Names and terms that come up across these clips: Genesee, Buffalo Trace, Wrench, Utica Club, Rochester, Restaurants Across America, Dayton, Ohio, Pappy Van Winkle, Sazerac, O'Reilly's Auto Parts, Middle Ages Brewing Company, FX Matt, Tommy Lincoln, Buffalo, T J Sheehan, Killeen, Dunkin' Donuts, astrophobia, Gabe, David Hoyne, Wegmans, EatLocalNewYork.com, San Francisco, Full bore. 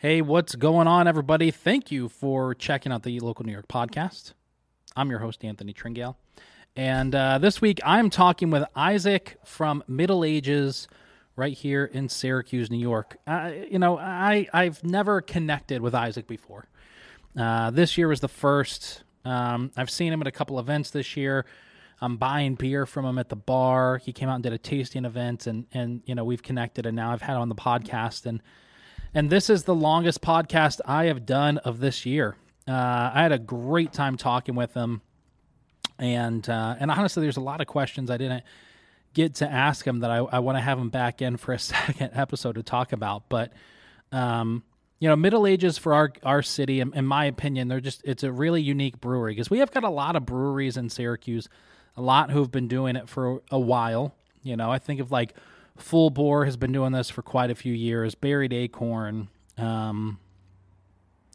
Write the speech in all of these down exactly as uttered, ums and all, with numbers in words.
Hey, what's going on, everybody? Thank you for checking out the Eat Local New York podcast. I'm your host, Anthony Tringale. And uh, this week, I'm talking with Isaac from Middle Ages right here in Syracuse, New York. Uh, you know, I, I've never connected with Isaac before. Uh, this year was the first. Um, I've seen him at a couple events this year. I'm buying beer from him at the bar. He came out and did a tasting event, and, and you know, we've connected, and now I've had him on the podcast, and And this is the longest podcast I have done of this year. Uh, I had a great time talking with him. And uh, and honestly, there's a lot of questions I didn't get to ask him that I, I want to have him back in for a second episode to talk about. But, um, you know, Middle Ages for our, our city, in, in my opinion, they're just it's a really unique brewery because we have got a lot of breweries in Syracuse, a lot who've been doing it for a while. You know, I think of like Full Bore has been doing this for quite a few years. Buried Acorn, um,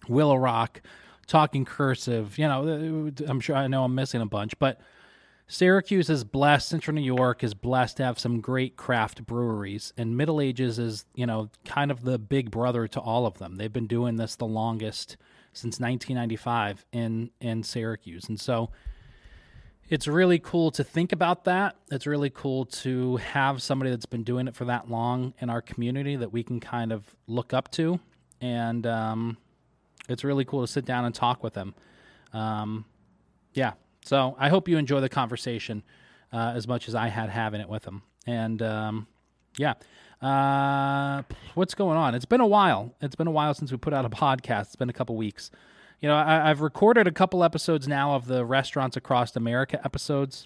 Willow Rock, Talking Cursive. You know, I'm sure I know I'm missing a bunch, but Syracuse is blessed. Central New York is blessed to have some great craft breweries, and Middle Ages is, you know, kind of the big brother to all of them. They've been doing this the longest since nineteen ninety-five in in Syracuse, and so it's really cool to think about that. It's really cool to have somebody that's been doing it for that long in our community that we can kind of look up to. And um, it's really cool to sit down and talk with them. Um, yeah. So I hope you enjoy the conversation uh, as much as I had having it with them. And um, yeah. Uh, what's going on? It's been a while. It's been a while since we put out a podcast. It's been a couple weeks. You know, I, I've recorded a couple episodes now of the Restaurants Across America episodes,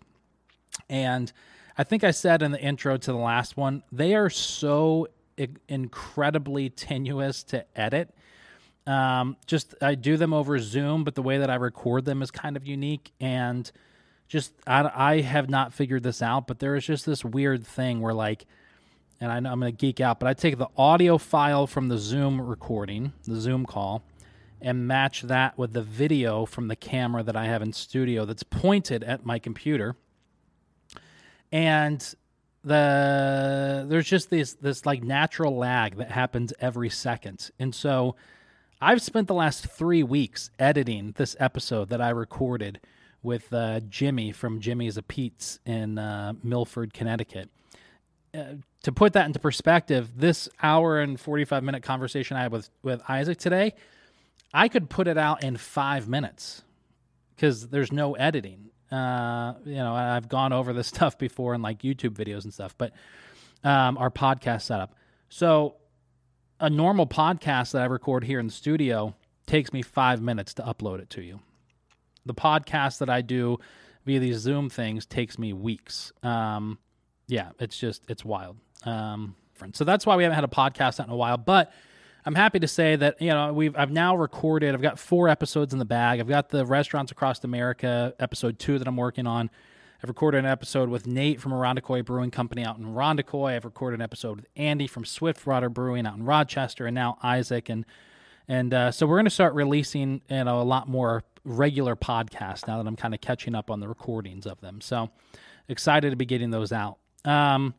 and I think I said in the intro to the last one, they are so I- incredibly tenuous to edit. Um, just I do them over Zoom, but the way that I record them is kind of unique, and just I, I have not figured this out, but there is just this weird thing where like, and I know I'm going to geek out, but I take the audio file from the Zoom recording, the Zoom call, and match that with the video from the camera that I have in studio that's pointed at my computer. And the there's just this this like natural lag that happens every second. And so I've spent the last three weeks editing this episode that I recorded with uh, Jimmy from Jimmy's a Pete's in uh, Milford, Connecticut. Uh, to put that into perspective, this hour and forty-five minute conversation I had with, with Isaac today, I could put it out in five minutes because there's no editing. Uh, you know, I've gone over this stuff before in like YouTube videos and stuff, but um, our podcast setup. So a normal podcast that I record here in the studio takes me five minutes to upload it to you. The podcast that I do via these Zoom things takes me weeks. Um, yeah, it's just, it's wild. Um, so that's why we haven't had a podcast out in a while, but I'm happy to say that, you know, we've I've now recorded. I've got four episodes in the bag. I've got the Restaurants Across America episode two that I'm working on. I've recorded an episode with Nate from Ronde Koi brewing company out in Ronde Koi. I've recorded an episode with Andy from Swiftwater Brewing out in Rochester, and now Isaac. And and uh, so we're going to start releasing, you know, a lot more regular podcasts now that I'm kind of catching up on the recordings of them. So excited to be getting those out. Um,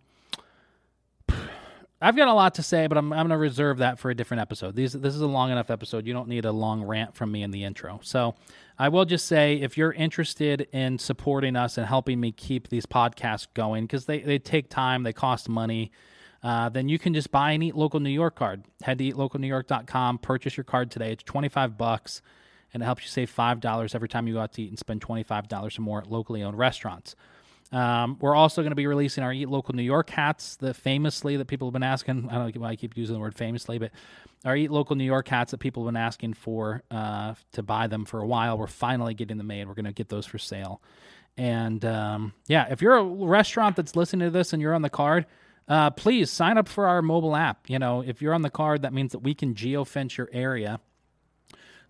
I've got a lot to say, but I'm I'm going to reserve that for a different episode. These This is a long enough episode. You don't need a long rant from me in the intro. So I will just say, if you're interested in supporting us and helping me keep these podcasts going, because they, they take time, they cost money, uh, then you can just buy an Eat Local New York card. Head to eat local new york dot com, purchase your card today. It's twenty-five bucks, and it helps you save five dollars every time you go out to eat and spend twenty-five dollars or more at locally owned restaurants. Um, we're also going to be releasing our Eat Local New York hats, the famously that people have been asking. I don't know why I keep using the word famously, but our Eat Local New York hats that people have been asking for uh, to buy them for a while. We're finally getting them made. We're going to get those for sale. And um, yeah, if you're a restaurant that's listening to this and you're on the card, uh, please sign up for our mobile app. You know, if you're on the card, that means that we can geofence your area.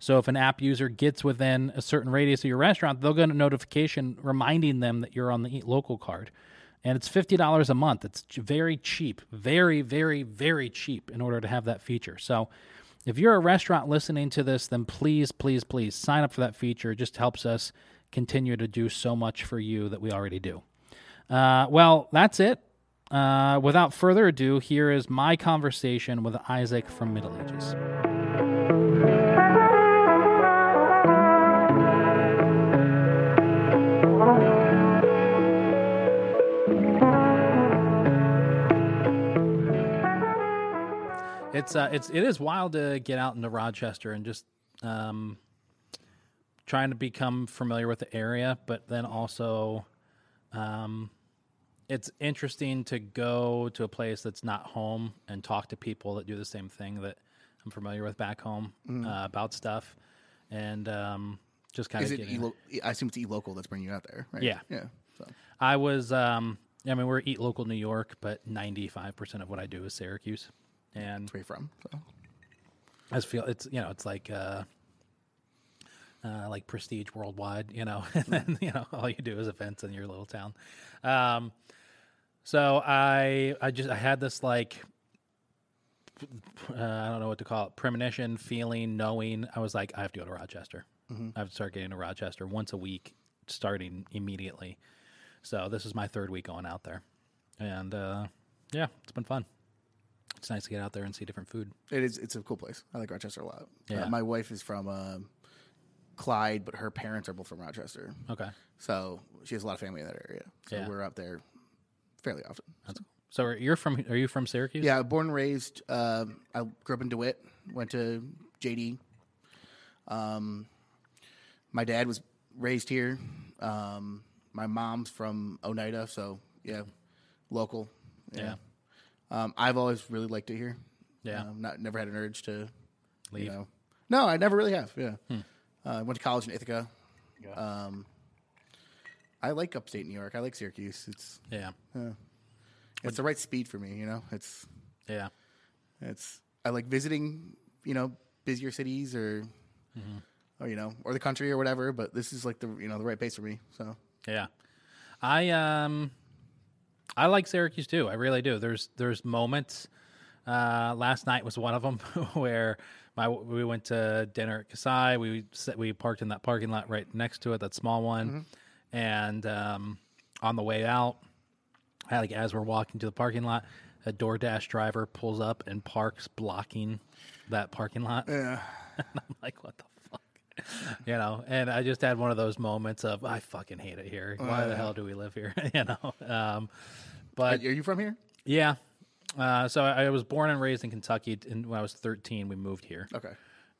So if an app user gets within a certain radius of your restaurant, they'll get a notification reminding them that you're on the Eat Local card. And it's fifty dollars a month. It's very cheap, very, very, very cheap in order to have that feature. So if you're a restaurant listening to this, then please, please, please sign up for that feature. It just helps us continue to do so much for you that we already do. Uh, well, that's it. Uh, without further ado, here is my conversation with Isaac from Middle Ages. it's uh, it's it is wild to get out into Rochester and just um, trying to become familiar with the area, but then also um, it's interesting to go to a place that's not home and talk to people that do the same thing that I'm familiar with back home mm. uh, about stuff, and um, just kind of. Is it? E-lo- I assume it's E-Local that's bringing you out there, right? Yeah, yeah. So. I was. Um, I mean, we're Eat Local New York, but ninety-five percent of what I do is Syracuse, and that's where you're from. So. I just feel it's you know it's like uh, uh, like Prestige Worldwide, you know, and then you know all you do is events in your little town. Um, so I I just I had this like. Uh, I don't know what to call it, premonition, feeling, knowing. I was like, I have to go to Rochester. Mm-hmm. I have to start getting to Rochester once a week, starting immediately. So this is my third week going out there. And, uh, yeah, it's been fun. It's nice to get out there and see different food. It is. It's a cool place. I like Rochester a lot. Yeah. Uh, my wife is from uh, Clyde, but her parents are both from Rochester. Okay. So she has a lot of family in that area. So yeah. We're up there fairly often. That's so. Cool. So are you from? Are you from Syracuse? Yeah, born and raised. Uh, I grew up in DeWitt. Went to J D. Um, my dad was raised here. Um, my mom's from Oneida, so yeah, local. Yeah. yeah. Um, I've always really liked it here. Yeah. Um, not never had an urge to leave. You know. No, I never really have. Yeah. Hmm. Uh, I went to college in Ithaca. Yeah. Um, I like upstate New York. I like Syracuse. It's yeah. Uh, It's the right speed for me, you know. It's yeah. It's I like visiting, you know, busier cities or, mm-hmm. or you know, or the country or whatever. But this is like the you know the right pace for me. So yeah, I um, I like Syracuse too. I really do. There's there's moments. Uh, last night was one of them where my we went to dinner at Kasai. We we parked in that parking lot right next to it, that small one, mm-hmm. and um, on the way out. I, like as we're walking to the parking lot, a DoorDash driver pulls up and parks blocking that parking lot. Yeah. And I'm like, what the fuck? You know, and I just had one of those moments of, I fucking hate it here. Why uh, the hell do we live here? You know? Um, but are you from here? Yeah. Uh, so I, I was born and raised in Kentucky. And when I was thirteen, we moved here. Okay.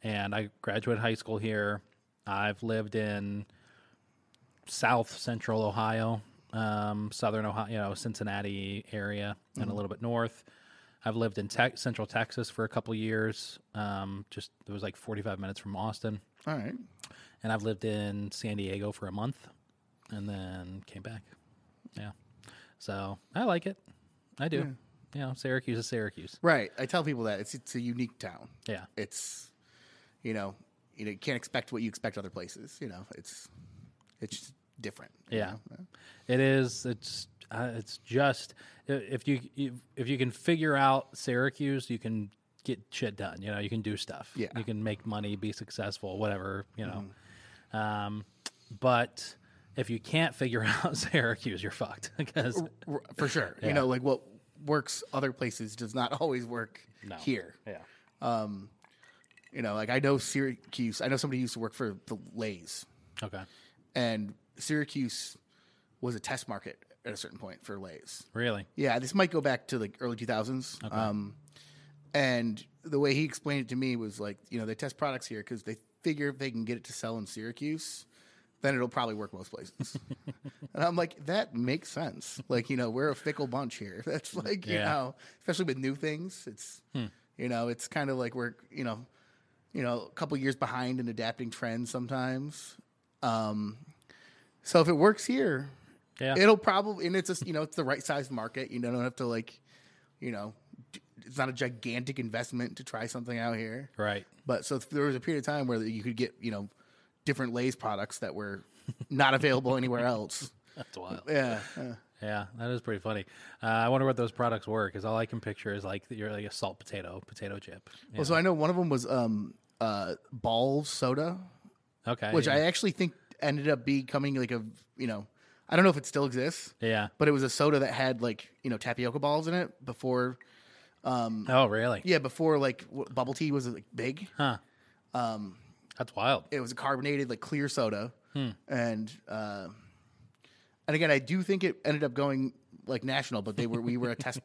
And I graduated high school here. I've lived in South Central Ohio. Um, southern Ohio, you know, Cincinnati area and mm-hmm. a little bit north. I've lived in te- central Texas for a couple years. Um, just it was like forty-five minutes from Austin. All right. And I've lived in San Diego for a month and then came back. Yeah. So I like it. I do. Yeah. You know, Syracuse is Syracuse. Right. I tell people that it's, it's a unique town. Yeah. It's, you know, you know, you can't expect what you expect other places. You know, it's, it's just, different. Yeah. You know? It is. It's, uh, it's just, if you, if you can figure out Syracuse, you can get shit done. You know, you can do stuff. Yeah. You can make money, be successful, whatever, you know. Mm-hmm. Um, but if you can't figure out Syracuse, you're fucked. Because for sure. Yeah. You know, like what works other places does not always work no. here. Yeah. Um, you know, like I know Syracuse, I know somebody used to work for the Lays. Okay. And Syracuse was a test market at a certain point for Lays. Really? Yeah, this might go back to like early two thousands. Okay. Um, and the way he explained it to me was like, you know, they test products here because they figure if they can get it to sell in Syracuse, then it'll probably work most places. And I'm like, that makes sense. Like, you know, we're a fickle bunch here. That's like, yeah. you know, especially with new things. It's, hmm. you know, it's kind of like we're, you know, you know, a couple years behind in adapting trends sometimes. Um So if it works here, yeah. it'll probably, and it's a, you know, it's the right size market. You don't have to like, you know, it's not a gigantic investment to try something out here. Right. But so there was a period of time where you could get, you know, different Lay's products that were not available anywhere else. That's wild. Yeah. Yeah. Yeah, that is pretty funny. Uh, I wonder what those products were because all I can picture is like you're like a salt potato, potato chip. Well, know? So I know one of them was um, uh, ball soda. Okay. Which yeah. I actually think. Ended up becoming like a, you know, I don't know if it still exists. Yeah. But it was a soda that had like, you know, tapioca balls in it before. Um, oh, really? Yeah, before like w- bubble tea was like big. Huh. Um, That's wild. It was a carbonated, like clear soda. Hmm. And, uh, and again, I do think it ended up going like national, but they were, we were a test,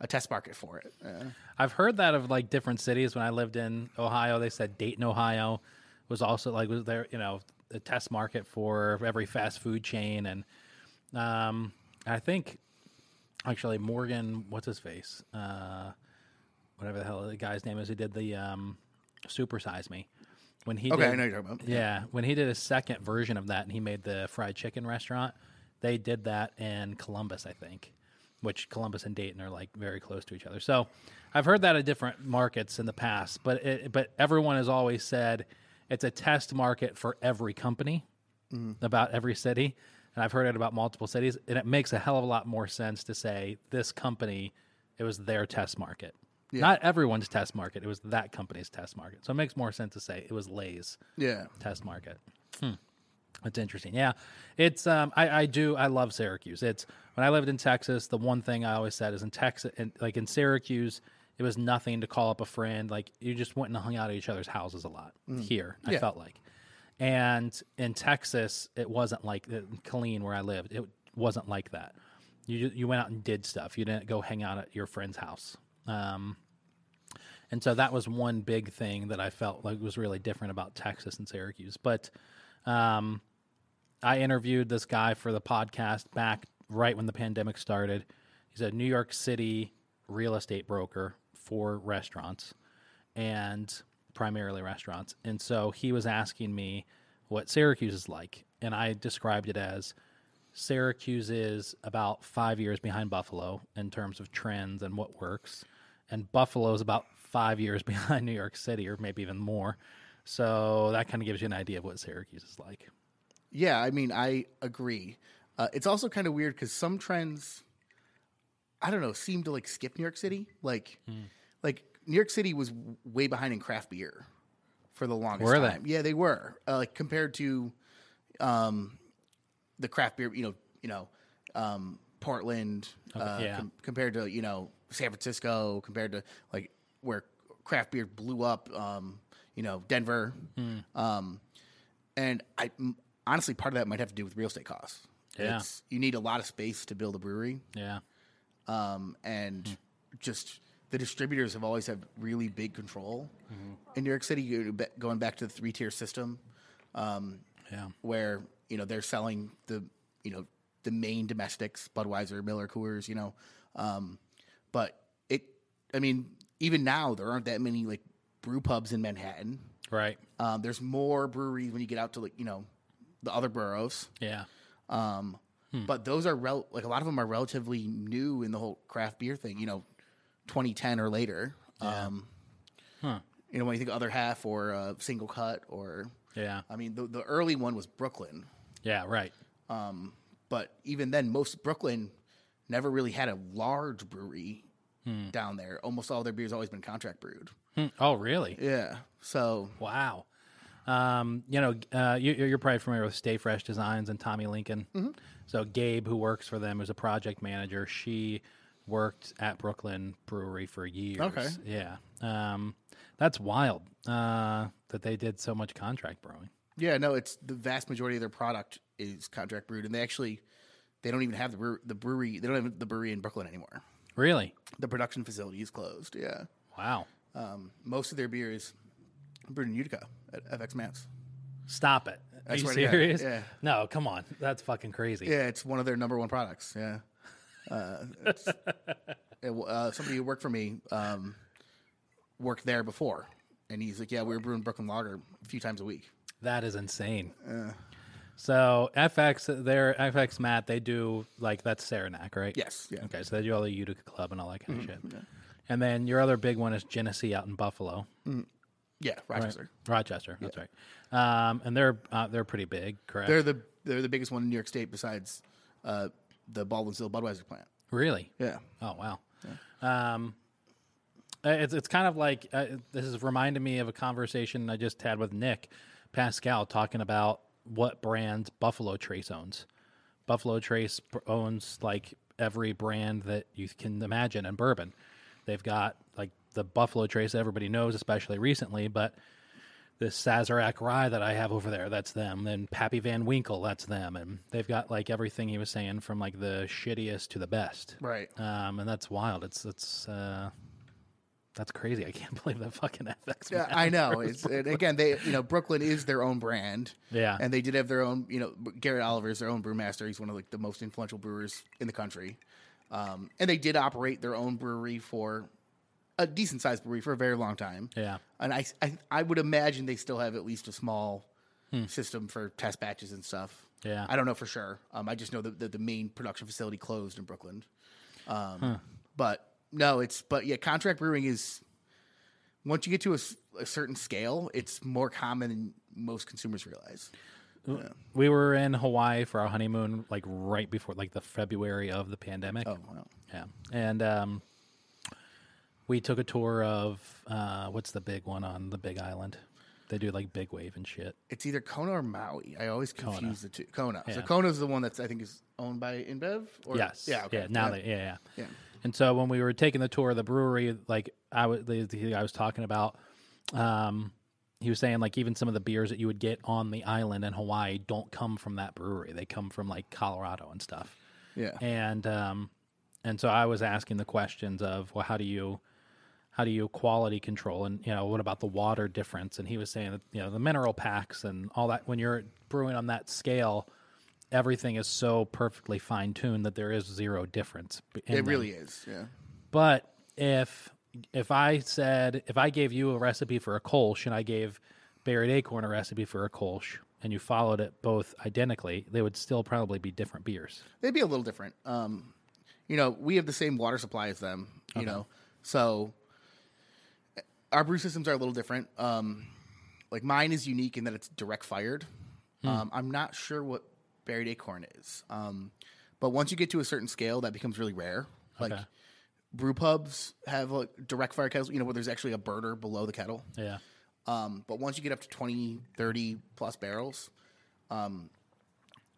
a test market for it. Uh, I've heard that of like different cities. When I lived in Ohio, they said Dayton, Ohio was also like, was there, you know, a test market for every fast food chain. And um, I think actually Morgan, what's his face? Uh, whatever the hell the guy's name is, who did the um, Super Size Me. When he okay, did, I know you're talking about. Yeah, yeah, when he did a second version of that and he made the fried chicken restaurant, they did that in Columbus, I think, which Columbus and Dayton are like very close to each other. So I've heard that at different markets in the past, but it, but everyone has always said it's a test market for every company, mm. about every city, and I've heard it about multiple cities, and it makes a hell of a lot more sense to say this company, it was their test market. Yeah. Not everyone's test market. It was that company's test market. So it makes more sense to say it was Lays' yeah. test market. Hmm. That's interesting. Yeah. It's um, I, I do. I love Syracuse. It's when I lived in Texas, the one thing I always said is in Texas, in, like in Syracuse, it was nothing to call up a friend. Like you just went and hung out at each other's houses a lot mm. here, yeah. I felt like. And in Texas, it wasn't like Killeen, where I lived. It wasn't like that. You You went out and did stuff. You didn't go hang out at your friend's house. Um, and so that was one big thing that I felt like was really different about Texas and Syracuse. But, um, I interviewed this guy for the podcast back right when the pandemic started. He's a New York City real estate broker for restaurants, and primarily restaurants. And so he was asking me what Syracuse is like. And I described it as Syracuse is about five years behind Buffalo in terms of trends and what works. And Buffalo is about five years behind New York City, or maybe even more. So that kind of gives you an idea of what Syracuse is like. Yeah, I mean, I agree. Uh, it's also kind of weird because some trends, I don't know, seem to like skip New York City. Like, mm. like New York City was way behind in craft beer for the longest were time. They? Yeah, they were. Uh, like compared to um, the craft beer, you know, you know, um, Portland okay, uh, yeah. com- compared to you know. San Francisco, compared to like where craft beer blew up, um, you know, Denver. Mm. Um, and I m- honestly, part of that might have to do with real estate costs. Yeah. It's, you need a lot of space to build a brewery. Yeah. Um, and mm. just the distributors have always had really big control mm-hmm. in New York City, going back to the three tier system, um, yeah. where, you know, they're selling the, you know, the main domestics, Budweiser, Miller, Coors, you know, um, but it, I mean, even now there aren't that many like brew pubs in Manhattan. Right. Um, there's more breweries when you get out to like, you know, the other boroughs. Yeah. Um, hmm. But those are rel- like a lot of them are relatively new in the whole craft beer thing. You know, twenty ten or later. Yeah. Um, huh. You know, when you think other half or uh, single cut or yeah. I mean, the, the early one was Brooklyn. Yeah. Right. Um, but even then, most Brooklyn never really had a large brewery. Hmm. Down there, almost all their beer's always been contract brewed. Hmm. Oh, really? Yeah. So wow. Um, you know, uh, you, you're probably familiar with Stay Fresh Designs and Tommy Lincoln. Mm-hmm. So Gabe, who works for them, is a project manager. She worked at Brooklyn Brewery for years. Okay. Yeah. Um, that's wild uh, that they did so much contract brewing. Yeah. No, it's the vast majority of their product is contract brewed, and they actually they don't even have the brewery, the brewery they don't have the brewery in Brooklyn anymore. Really? The production facility is closed, yeah. Wow. Um, most of their beer is brewed in Utica at F X Matt's. Stop it. Are That's you serious? Yeah. No, come on. That's fucking crazy. Yeah, it's one of their number one products, yeah. Uh, it's, it, uh, somebody who worked for me um, worked there before, and he's like, yeah, we were brewing Brooklyn Lager a few times a week. That is insane. Uh, So F X, their F X Matt, they do like that's Saranac, right? Yes. Yeah. Okay, so they do all the Utica Club and all that kind mm-hmm. of shit. Yeah. And then your other big one is Genesee out in Buffalo. Mm. Yeah, Rochester. Right. Rochester, yeah. That's right. Um, and they're uh, they're pretty big, correct? They're the they're the biggest one in New York State besides uh, the Baldwinsville Budweiser plant. Really? Yeah. Oh wow. Yeah. Um, it's it's kind of like uh, this is reminding me of a conversation I just had with Nick Pascal talking about what brands Buffalo Trace owns. Buffalo Trace owns like every brand that you can imagine in bourbon. They've got like the Buffalo Trace that everybody knows, especially recently, but this Sazerac rye that I have over there, that's them. And Pappy Van Winkle, that's them. And they've got like everything he was saying from like the shittiest to the best. Right. Um, and that's wild. It's, it's, uh, that's crazy. I can't believe that fucking F X. Yeah, I know. It's, and again, they, you know, Brooklyn is their own brand. Yeah. And they did have their own, you know, Garrett Oliver is their own brewmaster. He's one of like the most influential brewers in the country. Um, and they did operate their own brewery for, a decent-sized brewery for a very long time. Yeah. And I, I, I would imagine they still have at least a small hmm. system for test batches and stuff. Yeah. I don't know for sure. Um, I just know that the, the main production facility closed in Brooklyn. Um, huh. But, no, it's... But, yeah, contract brewing is... Once you get to a, a certain scale, it's more common than most consumers realize. Yeah. We were in Hawaii for our honeymoon, like, right before, like, the February of the pandemic. Oh, wow. Yeah. And... um we took a tour of, uh, what's the big one on the Big Island? They do, like, Big Wave and shit. It's either Kona or Maui. I always confuse Kona. the two. Kona. Yeah. So Kona's the one that's, I think, is owned by InBev? Or... Yes. Yeah, okay. Yeah, now yeah. They, yeah, yeah, yeah. And so when we were taking the tour of the brewery, like, I was, the, the guy I was talking about, um, he was saying, like, even some of the beers that you would get on the island in Hawaii don't come from that brewery. They come from, like, Colorado and stuff. Yeah. And, um, and so I was asking the questions of, well, how do you... How do you quality control? And, you know, what about the water difference? And he was saying that, you know, the mineral packs and all that, when you're brewing on that scale, everything is so perfectly fine-tuned that there is zero difference. It them. really is, yeah. But if if I said, if I gave you a recipe for a Kolsch and I gave Buried Acorn a recipe for a Kolsch and you followed it both identically, they would still probably be different beers. They'd be a little different. Um, you know, we have the same water supply as them, you okay. know, so... Our brew systems are a little different. Um, like mine is unique in that it's direct fired. Hmm. Um, I'm not sure what Buried Acorn is. Um, but once you get to a certain scale, that becomes really rare. Like okay. brew pubs have like direct fire kettles, you know, where there's actually a burner below the kettle. Yeah. Um, but once you get up to twenty, thirty plus barrels, um,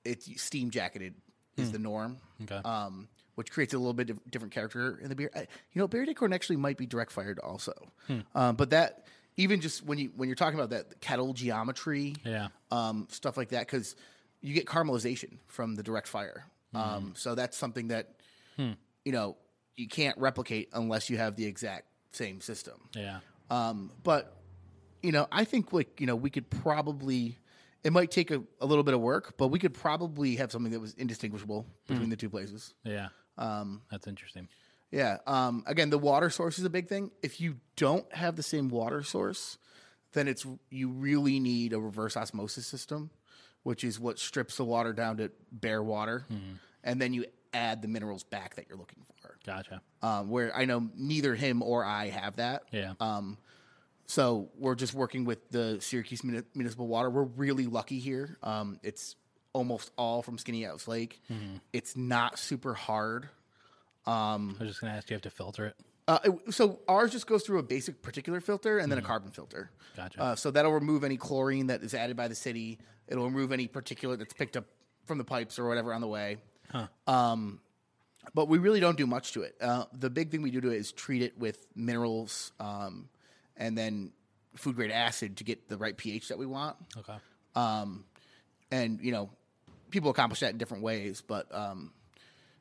it's steam jacketed hmm. is the norm. Okay. Um, which creates a little bit of different character in the beer. I, you know, Buried Acorn actually might be direct fired also. Hmm. Um, but that, even just when, you, when you're talking about that kettle geometry, yeah. um, stuff like that, because you get caramelization from the direct fire. Mm. Um, so that's something that, hmm. you know, you can't replicate unless you have the exact same system. Yeah. Um, but, you know, I think, like, you know, we could probably... It might take a, a little bit of work, but we could probably have something that was indistinguishable between mm. the two places. Yeah. Um, that's interesting. Yeah. Um, again, the water source is a big thing. If you don't have the same water source, then it's you really need a reverse osmosis system, which is what strips the water down to bare water, mm. and then you add the minerals back that you're looking for. Gotcha. Um, where I know neither him or I have that. Yeah. Um, so we're just working with the Syracuse Municipal Water. We're really lucky here. Um, it's almost all from Skinny House Lake. Mm-hmm. It's not super hard. Um, I was just going to ask, do you have to filter it? Uh, it? So ours just goes through a basic particulate filter and then mm-hmm. a carbon filter. Gotcha. Uh, so that'll remove any chlorine that is added by the city. It'll remove any particulate that's picked up from the pipes or whatever on the way. Huh. Um, but we really don't do much to it. Uh, the big thing we do to it is treat it with minerals, um, and then food-grade acid to get the right pH that we want. Okay. Um, and, you know, people accomplish that in different ways, but um,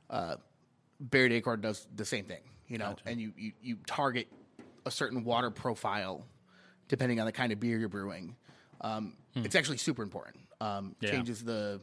uh, Buried Acorn does the same thing, you know, gotcha. and you, you, you target a certain water profile depending on the kind of beer you're brewing. Um, hmm. It's actually super important. Um, yeah. Changes the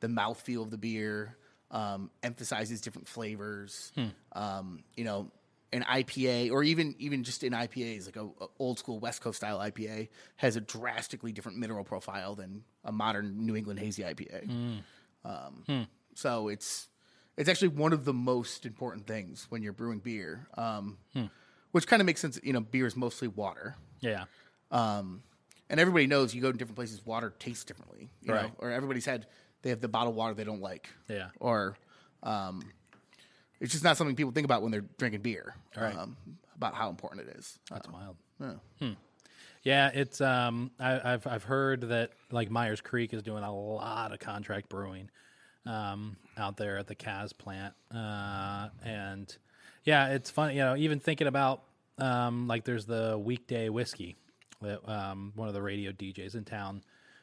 the mouthfeel of the beer, um, emphasizes different flavors, hmm. um, you know, an I P A, or even even just in I P As, like a, a old school West Coast style I P A has a drastically different mineral profile than a modern New England hazy I P A. Mm. Um, hmm. So it's it's actually one of the most important things when you're brewing beer, um, hmm. which kind of makes sense. You know, beer is mostly water. Yeah. Um, and everybody knows you go to different places, water tastes differently. You right. know? Or everybody's had they have the bottled water they don't like. Yeah. Or. Um, It's just not something people think about when they're drinking beer, right. um, about how important it is. That's uh, wild. Yeah. Hmm. Yeah, it's um, I, I've I've heard that like Myers Creek is doing a lot of contract brewing um, out there at the Kaz plant, uh, and yeah, it's funny. You know, even thinking about um, like there's the weekday whiskey um, one of the radio D Js in town.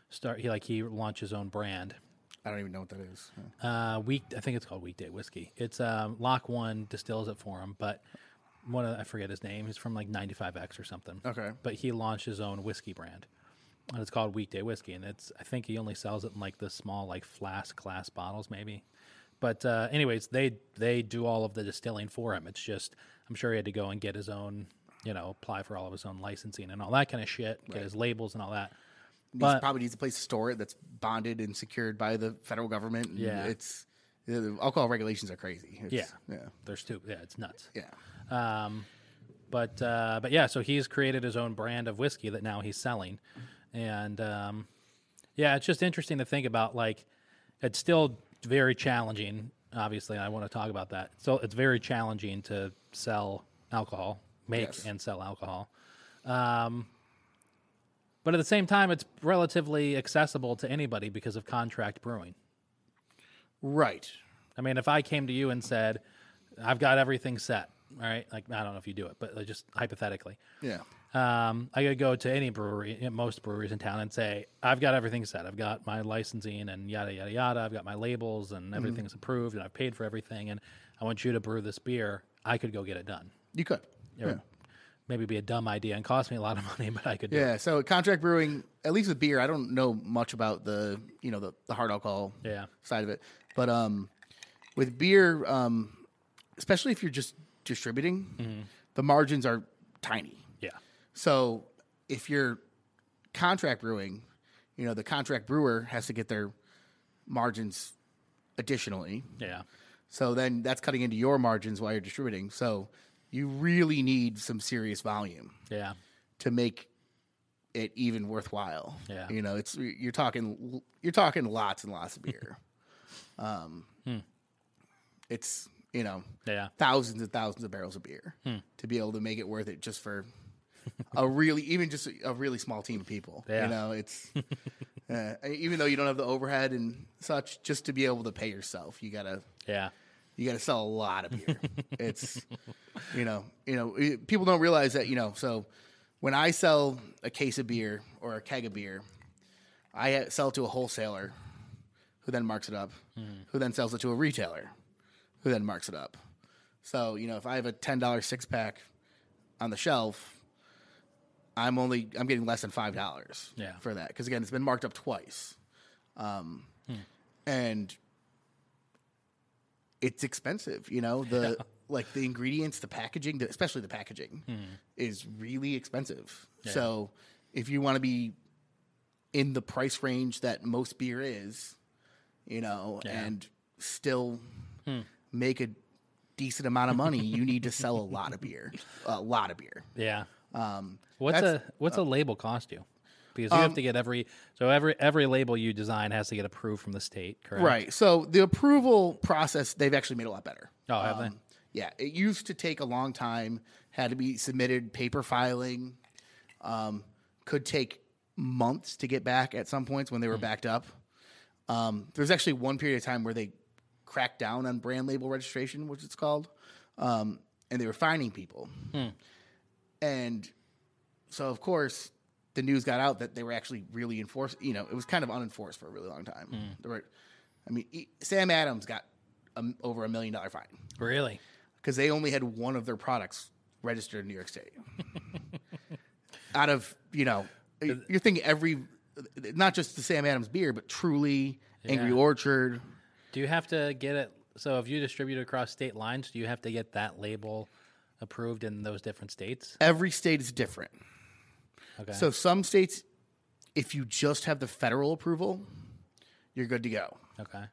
Start he like he launched his own brand. I don't even know what that is. Yeah. Uh, week I think it's called Weekday Whiskey. It's um, Lock One distills it for him, but one of the, I forget his name. He's from like ninety-five X or something. Okay, but he launched his own whiskey brand, and it's called Weekday Whiskey. And it's I think he only sells it in like the small like flask glass bottles maybe. But uh, anyways, they they do all of the distilling for him. It's just I'm sure he had to go and get his own, you know, apply for all of his own licensing and all that kind of shit, right. Get his labels and all that. But he probably needs a place to store it that's bonded and secured by the federal government. And yeah, it's the alcohol regulations are crazy. It's, yeah, yeah, they're stupid. Yeah, it's nuts. Yeah, um, but uh, but yeah, so he's created his own brand of whiskey that now he's selling, and um, yeah, it's just interesting to think about. Like, it's still very challenging, obviously, and I want to talk about that. So it's very challenging to sell alcohol, make yes. and sell alcohol. Um, but at the same time, it's relatively accessible to anybody because of contract brewing. Right. I mean, if I came to you and said, I've got everything set, all right? Like, I don't know if you do it, but just hypothetically. Yeah. Um, I could go to any brewery, most breweries in town, and say, I've got everything set. I've got my licensing and yada, yada, yada. I've got my labels and everything's mm-hmm. approved and I've paid for everything. And I want you to brew this beer. I could go get it done. You could. It yeah. Maybe be a dumb idea and cost me a lot of money, but I could do yeah, it. Yeah, so contract brewing, at least with beer, I don't know much about the, you know, the, the hard alcohol yeah. side of it. But um, with beer, um, especially if you're just distributing, mm-hmm. the margins are tiny. So if you're contract brewing, you know, the contract brewer has to get their margins additionally. Yeah. So then that's cutting into your margins while you're distributing. So you really need some serious volume. Yeah. To make it even worthwhile. Yeah. You know, it's you're talking you're talking lots and lots of beer. um, hmm. It's, you know, yeah. thousands and thousands of barrels of beer hmm. to be able to make it worth it just for a really, even just a really small team of people, yeah. you know, it's, uh, even though you don't have the overhead and such, just to be able to pay yourself, you gotta, yeah, you gotta sell a lot of beer. It's, you know, you know, it, people don't realize that, you know, so when I sell a case of beer or a keg of beer, I sell it to a wholesaler who then marks it up, mm. who then sells it to a retailer who then marks it up. So, you know, if I have a ten dollar six pack on the shelf, I'm only I'm getting less than five dollars yeah. for that because again it's been marked up twice, um, hmm. and it's expensive. You know the yeah. like the ingredients, the packaging, the, especially the packaging, hmm. is really expensive. Yeah. So if you want to be in the price range that most beer is, you know, yeah. and still hmm. make a decent amount of money, you need to sell a lot of beer, a lot of beer. Yeah. Um, what's a what's uh, a label cost you? Because you um, have to get every so every every label you design has to get approved from the state, correct? Right. So the approval process they've actually made a lot better. Oh, have um, they? Yeah. It used to take a long time. Had to be submitted paper filing. Um, could take months to get back at some points when they were mm. backed up. Um, there's actually one period of time where they cracked down on brand label registration, which it's called, um, and they were fining people. Mm. And so, of course, the news got out that they were actually really enforced. You know, it was kind of unenforced for a really long time. Mm. There were, I mean, e- Sam Adams got a, over a million dollar fine. Really? Because they only had one of their products registered in New York State. Out of, you know, you're thinking every, not just the Sam Adams beer, but Truly, yeah. Angry Orchard. Do you have to get it? So if you distribute across state lines, do you have to get that label approved in those different states? Every state is different. Okay. So some states, if you just have the federal approval, you're good to go. Okay.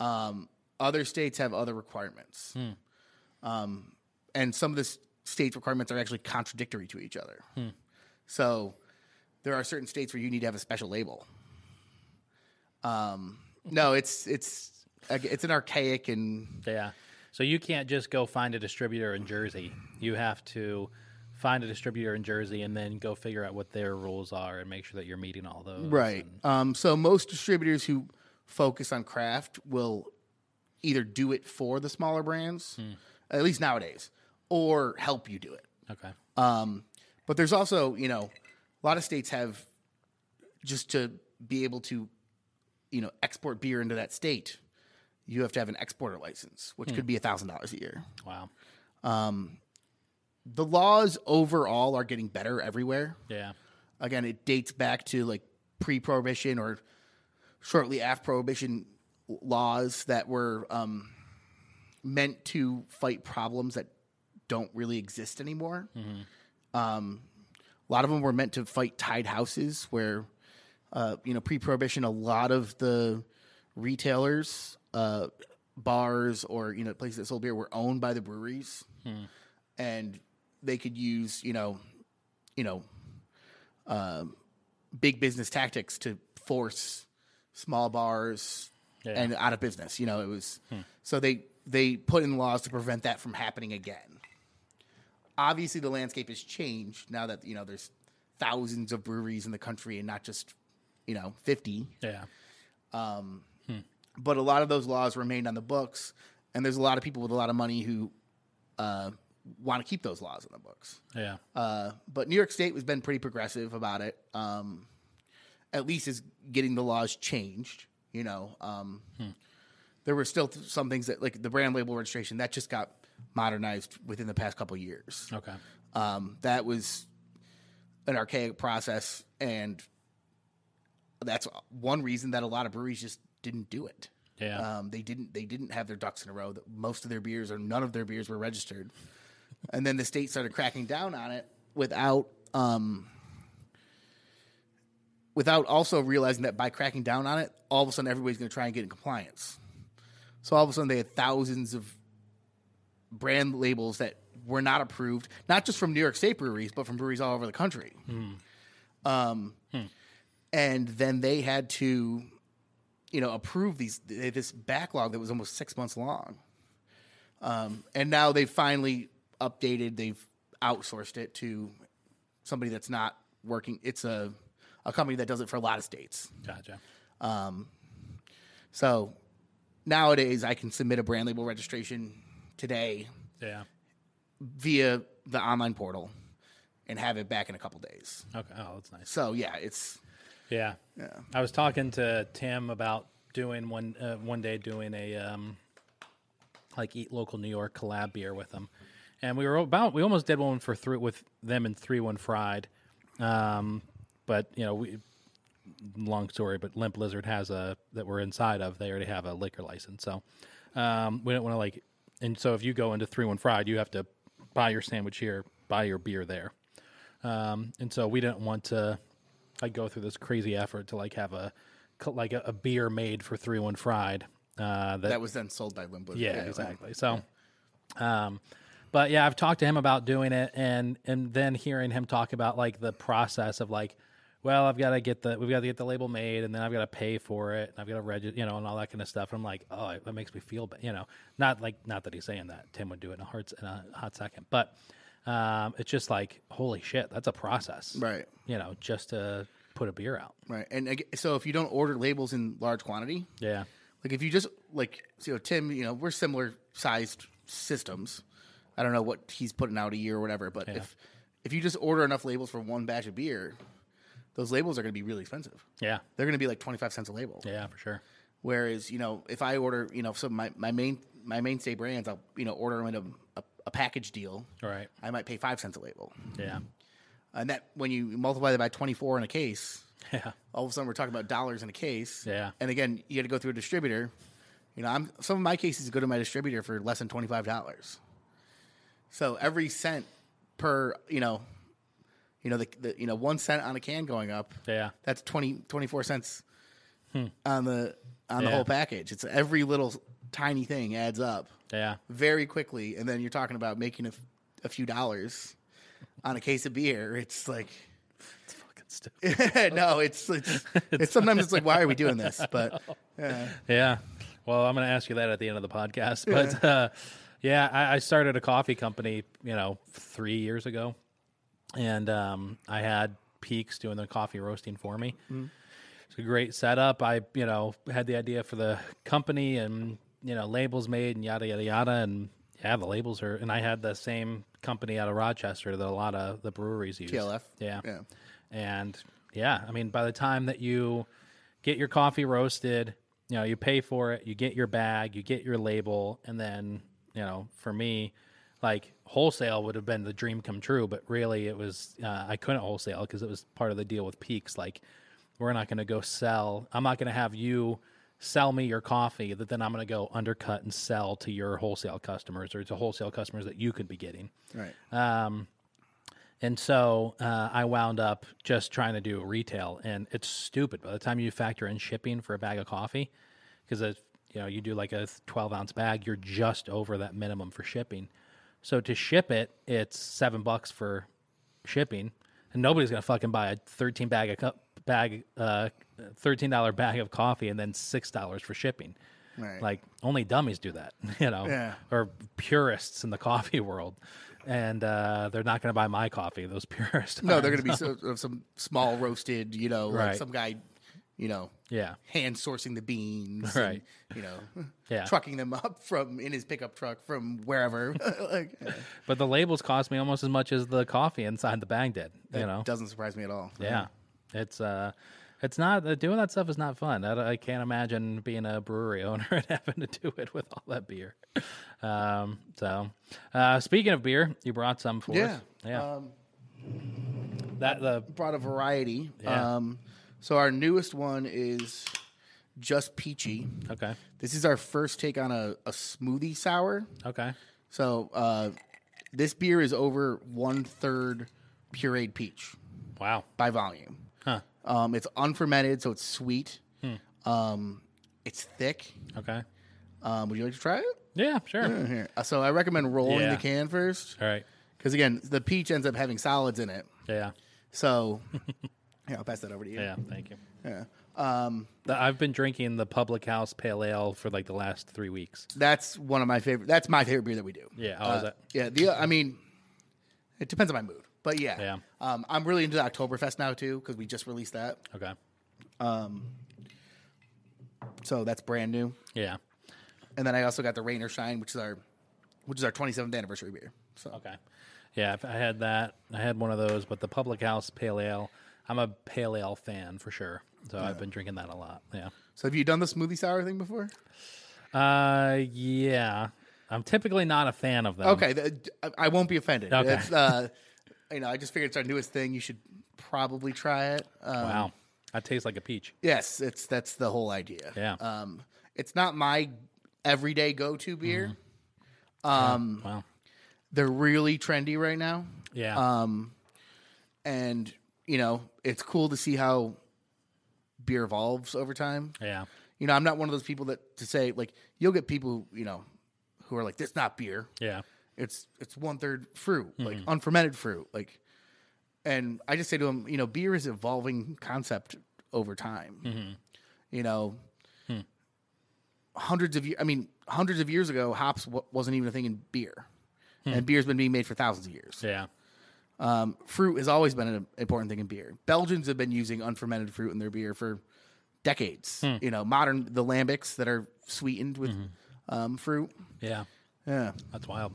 Um, other states have other requirements. Hmm. Um, and some of the states' requirements are actually contradictory to each other. Hmm. So there are certain states where you need to have a special label. Um, no, it's it's it's an archaic and yeah. So you can't just go find a distributor in Jersey. You have to find a distributor in Jersey and then go figure out what their rules are and make sure that you're meeting all those. Right. And... Um, so most distributors who focus on craft will either do it for the smaller brands, hmm. at least nowadays, or help you do it. Okay. Um, but there's also, you know, a lot of states have, just to be able to, you know, export beer into that state, you have to have an exporter license, which mm. could be one thousand dollars a year. Wow. Um, the laws overall are getting better everywhere. Yeah. Again, it dates back to, like, pre-Prohibition or shortly after Prohibition laws that were um, meant to fight problems that don't really exist anymore. Mm-hmm. Um, a lot of them were meant to fight tied houses where, uh, you know, pre-Prohibition, a lot of the retailers, uh, bars or, you know, places that sold beer were owned by the breweries. Hmm. And they could use, you know, you know, uh, big business tactics to force small bars yeah. and out of business. You know, it was hmm. so they they put in laws to prevent that from happening again. Obviously, the landscape has changed now that, you know, there's thousands of breweries in the country and not just, you know, fifty. Yeah. Um, hmm. But a lot of those laws remained on the books, and there's a lot of people with a lot of money who uh, want to keep those laws on the books. Yeah. Uh, but New York State has been pretty progressive about it. Um, at least is getting the laws changed, you know. Um, hmm. There were still th- some things that, like the brand label registration, that just got modernized within the past couple of years. Okay. Um, that was an archaic process, and that's one reason that a lot of breweries just didn't do it. Yeah. Um, they didn't they didn't have their ducks in a row. That most of their beers or none of their beers were registered. And then the state started cracking down on it without um, without also realizing that by cracking down on it, all of a sudden everybody's going to try and get in compliance. So all of a sudden they had thousands of brand labels that were not approved, not just from New York State breweries, but from breweries all over the country. Mm. Um, hmm. And then they had to, you know, approve these this backlog that was almost six months long. Um, and now they've finally updated. They've outsourced it to somebody that's not working. It's a, a company that does it for a lot of states. Gotcha. Um, so nowadays I can submit a brand label registration today yeah. via the online portal and have it back in a couple days. Okay. Oh, that's nice. So, yeah, it's... Yeah. yeah, I was talking to Tim about doing one uh, one day doing a um, like Eat Local New York collab beer with them, and we were about we almost did one for three with them and three one fried, um, but you know we long story. But Limp Lizard has a that we're inside of. They already have a liquor license, so um, we don't want to like. And so if you go into three one fried, you have to buy your sandwich here, buy your beer there, um, and so we didn't want to. I go through this crazy effort to like have a like a, a beer made for three one Fried uh, that, that was then sold by Limbo. Yeah, yeah, exactly. So, yeah. Um, but yeah, I've talked to him about doing it, and and then hearing him talk about like the process of like, well, I've got to get the we've got to get the label made, and then I've got to pay for it, and I've got to register, you know, and all that kind of stuff. And I'm like, oh, it, it makes me feel, you know, not like not that he's saying that Tim would do it in a hard in a hot second, but. Um, it's just like, holy shit, that's a process. Right. You know, just to put a beer out. Right. And so if you don't order labels in large quantity. Yeah. Like if you just like, you know, Tim, you know, we're similar sized systems. I don't know what he's putting out a year or whatever, but yeah. if, if you just order enough labels for one batch of beer, those labels are going to be really expensive. Yeah. They're going to be like twenty-five cents a label. Yeah, for sure. Whereas, you know, if I order, you know, some of my, my main, my mainstay brands, I'll, you know, order them in a, a a package deal, right? I might pay five cents a label. Yeah. And that when you multiply that by twenty-four in a case, yeah. all of a sudden we're talking about dollars in a case. Yeah. And again, you got to go through a distributor. You know, I'm some of my cases go to my distributor for less than twenty-five dollars. So every cent per, you know, you know, the, the you know, one cent on a can going up. Yeah. That's twenty, twenty-four cents hmm. on the, on yeah. the whole package. It's every little tiny thing adds up. Yeah, very quickly, and then you're talking about making a, f- a few dollars on a case of beer. It's like it's fucking stupid. no, it's it's, it's sometimes it's like, why are we doing this? But yeah, yeah. Well, I'm going to ask you that at the end of the podcast. But yeah, uh, yeah I, I started a coffee company, you know, three years ago, and um, I had Peaks doing the coffee roasting for me. Mm. It's a great setup. I, you know, had the idea for the company and. You know, labels made and yada, yada, yada. And yeah, the labels are, and I had the same company out of Rochester that a lot of the breweries use. T L F. Yeah. yeah. And yeah, I mean, by the time that you get your coffee roasted, you know, you pay for it, you get your bag, you get your label. And then, you know, for me, like wholesale would have been the dream come true, but really it was, uh, I couldn't wholesale because it was part of the deal with Peaks. Like, we're not going to go sell, I'm not going to have you sell me your coffee that then I'm going to go undercut and sell to your wholesale customers or to wholesale customers that you could be getting. Right. Um, and so uh, I wound up just trying to do retail, and it's stupid. By the time you factor in shipping for a bag of coffee, because you know you do like a twelve ounce bag, you're just over that minimum for shipping. So to ship it, it's seven bucks for shipping, and nobody's gonna fucking buy a thirteen bag a cup bag, uh, thirteen dollar bag of coffee, and then six dollars for shipping. Right. Like only dummies do that, you know, yeah. Or purists in the coffee world. And uh, they're not going to buy my coffee, those purists. No, they're going to so. be so, some small roasted, you know, right. Like some guy, you know, yeah, hand sourcing the beans, right? And, you know, yeah, trucking them up from in his pickup truck from wherever. Like, yeah. But the labels cost me almost as much as the coffee inside the bag did. That you know, doesn't surprise me at all. Right? Yeah, it's uh, it's not doing that stuff is not fun. I, I can't imagine being a brewery owner and having to do it with all that beer. Um, so, uh, speaking of beer, you brought some for yeah. us. Yeah. Um, that, the brought a variety. Yeah. Um, so our newest one is just peachy. Okay. This is our first take on a, a smoothie sour. Okay. So, uh, this beer is over one third pureed peach. Wow. By volume. Huh. Um, it's unfermented, so it's sweet. Hmm. Um, it's thick. Okay. Um, would you like to try it? Yeah, sure. So I recommend rolling yeah. the can first. All right. Because, again, the peach ends up having solids in it. Yeah. So, yeah, I'll pass that over to you. Yeah, thank you. Yeah. Um, I've been drinking the Public House Pale Ale for, like, the last three weeks. That's one of my favorite. That's my favorite beer that we do. Yeah, how uh, is that? Yeah, the, I mean, it depends on my mood. But, yeah. yeah. Um, I'm really into the Oktoberfest now, too, because we just released that. Okay. Um. So that's brand new. Yeah. And then I also got the Rain or Shine, which is our, which is our twenty-seventh anniversary beer. So okay, yeah, I had that. I had one of those, but the Public House Pale Ale. I'm a Pale Ale fan for sure, so yeah. I've been drinking that a lot. Yeah. So have you done the smoothie sour thing before? Uh, yeah. I'm typically not a fan of them. Okay, I won't be offended. Okay. It's, uh, you know, I just figured it's our newest thing. You should probably try it. Um, wow, that tastes like a peach. Yes, it's that's the whole idea. Yeah. Um, it's not my everyday go-to beer. Mm-hmm. Um, yeah. Wow. They're really trendy right now. Yeah. Um, and, you know, it's cool to see how beer evolves over time. Yeah. You know, I'm not one of those people that to say, like, you'll get people, you know, who are like, that's not beer. Yeah. It's it's one-third fruit, mm-hmm. like unfermented fruit. Like, and I just say to them, you know, beer is an evolving concept over time. Mm-hmm. You know, Hundreds of years, I mean, hundreds of years ago, hops w- wasn't even a thing in beer, hmm. and beer's been being made for thousands of years. Yeah, um, fruit has always been an important thing in beer. Belgians have been using unfermented fruit in their beer for decades. Hmm. You know, modern the lambics that are sweetened with mm-hmm. um, fruit. Yeah, yeah, that's wild.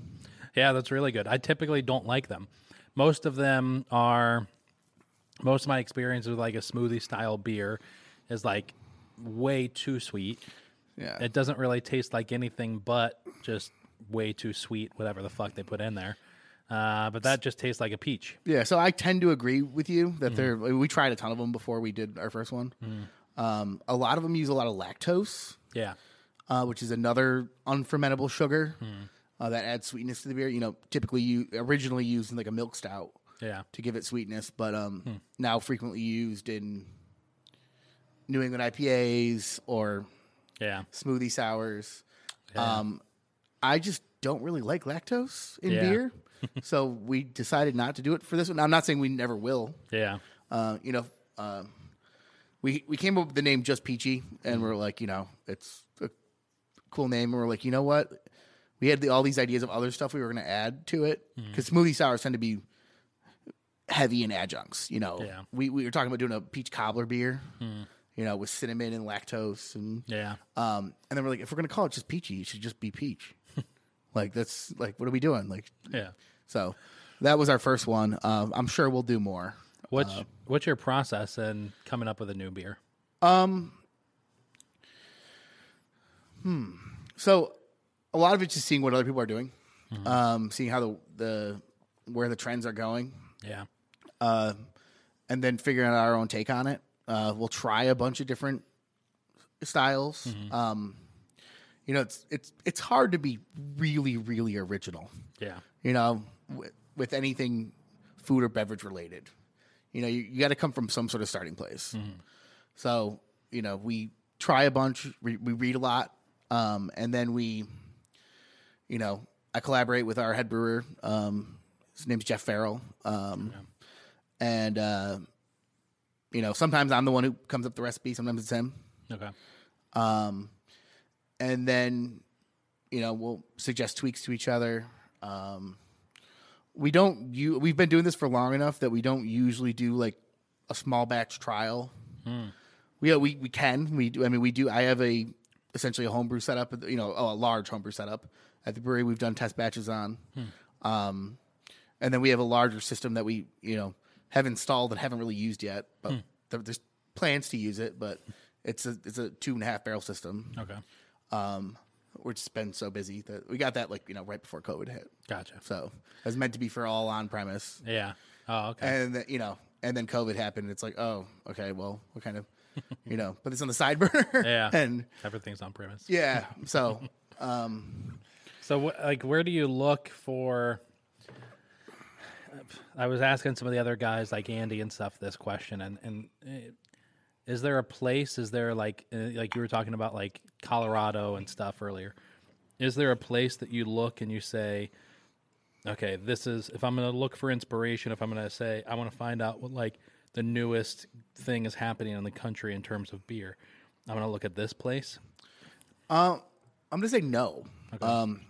Yeah, that's really good. I typically don't like them. Most of them are. Most of my experience with like a smoothie style beer is like way too sweet. Yeah. It doesn't really taste like anything but just way too sweet, whatever the fuck they put in there. Uh, but that just tastes like a peach. Yeah, so I tend to agree with you that mm. they're. We tried a ton of them before we did our first one. Mm. Um, a lot of them use a lot of lactose, yeah, uh, which is another unfermentable sugar mm. uh, that adds sweetness to the beer. You know, typically you originally used in like a milk stout, yeah, to give it sweetness, but um, mm. now frequently used in New England I P As or. Yeah, smoothie sours. Yeah. Um, I just don't really like lactose in yeah. beer, so we decided not to do it for this one. Now, I'm not saying we never will. Yeah, uh, you know, uh, we we came up with the name Just Peachy, and mm-hmm. we're like, you know, it's a cool name, and we're like, you know what? We had the, all these ideas of other stuff we were going to add to it because mm-hmm. smoothie sours tend to be heavy in adjuncts. You know, yeah. we we were talking about doing a peach cobbler beer. Mm. You know, with cinnamon and lactose, and yeah, um, and then we're like, if we're gonna call it just peachy, it should just be peach. Like that's like, what are we doing? Like, yeah. So that was our first one. Um, I'm sure we'll do more. What's uh, what's your process in coming up with a new beer? Um, hmm. So a lot of it's just seeing what other people are doing, mm-hmm. um, seeing how the the where the trends are going. Yeah. Uh, and then figuring out our own take on it. Uh, we'll try a bunch of different styles. Mm-hmm. Um, you know, it's it's it's hard to be really really original. Yeah. You know, w- with anything food or beverage related. You know, you, you got to come from some sort of starting place. Mm-hmm. So, you know, we try a bunch, we, we read a lot, um, and then we, you know, I collaborate with our head brewer. Um, his name's Jeff Farrell. Um, yeah. And, uh, you know, sometimes I'm the one who comes up with the recipe. Sometimes it's him. Okay. Um, and then, you know, we'll suggest tweaks to each other. Um We don't. You, we've been doing this for long enough that we don't usually do like a small batch trial. Mm. We we we can. We do. I mean, we do. I have a essentially a homebrew setup. You know, a large homebrew setup at the brewery. We've done test batches on, mm. um, and then we have a larger system that we you know have installed and haven't really used yet. But mm. there, there's plans to use it. But it's a it's a two and a half barrel system. Okay. Um, We've just been so busy that we got that like you know right before COVID hit. Gotcha. So it was meant to be for all on premise. Yeah. Oh, okay. And then, you know, and then COVID happened. And it's like, oh, okay. Well, we're kind of, you know, put this on the side burner. Yeah. And everything's on premise. Yeah. So, um, so wh- like, where do you look for? I was asking some of the other guys like Andy and stuff this question, and and. It, Is there a place, is there like, like you were talking about like Colorado and stuff earlier. Is there a place that you look and you say, okay, this is, if I'm going to look for inspiration, if I'm going to say, I want to find out what like the newest thing is happening in the country in terms of beer, I'm going to look at this place? Uh, I'm going to say no. Okay. Um,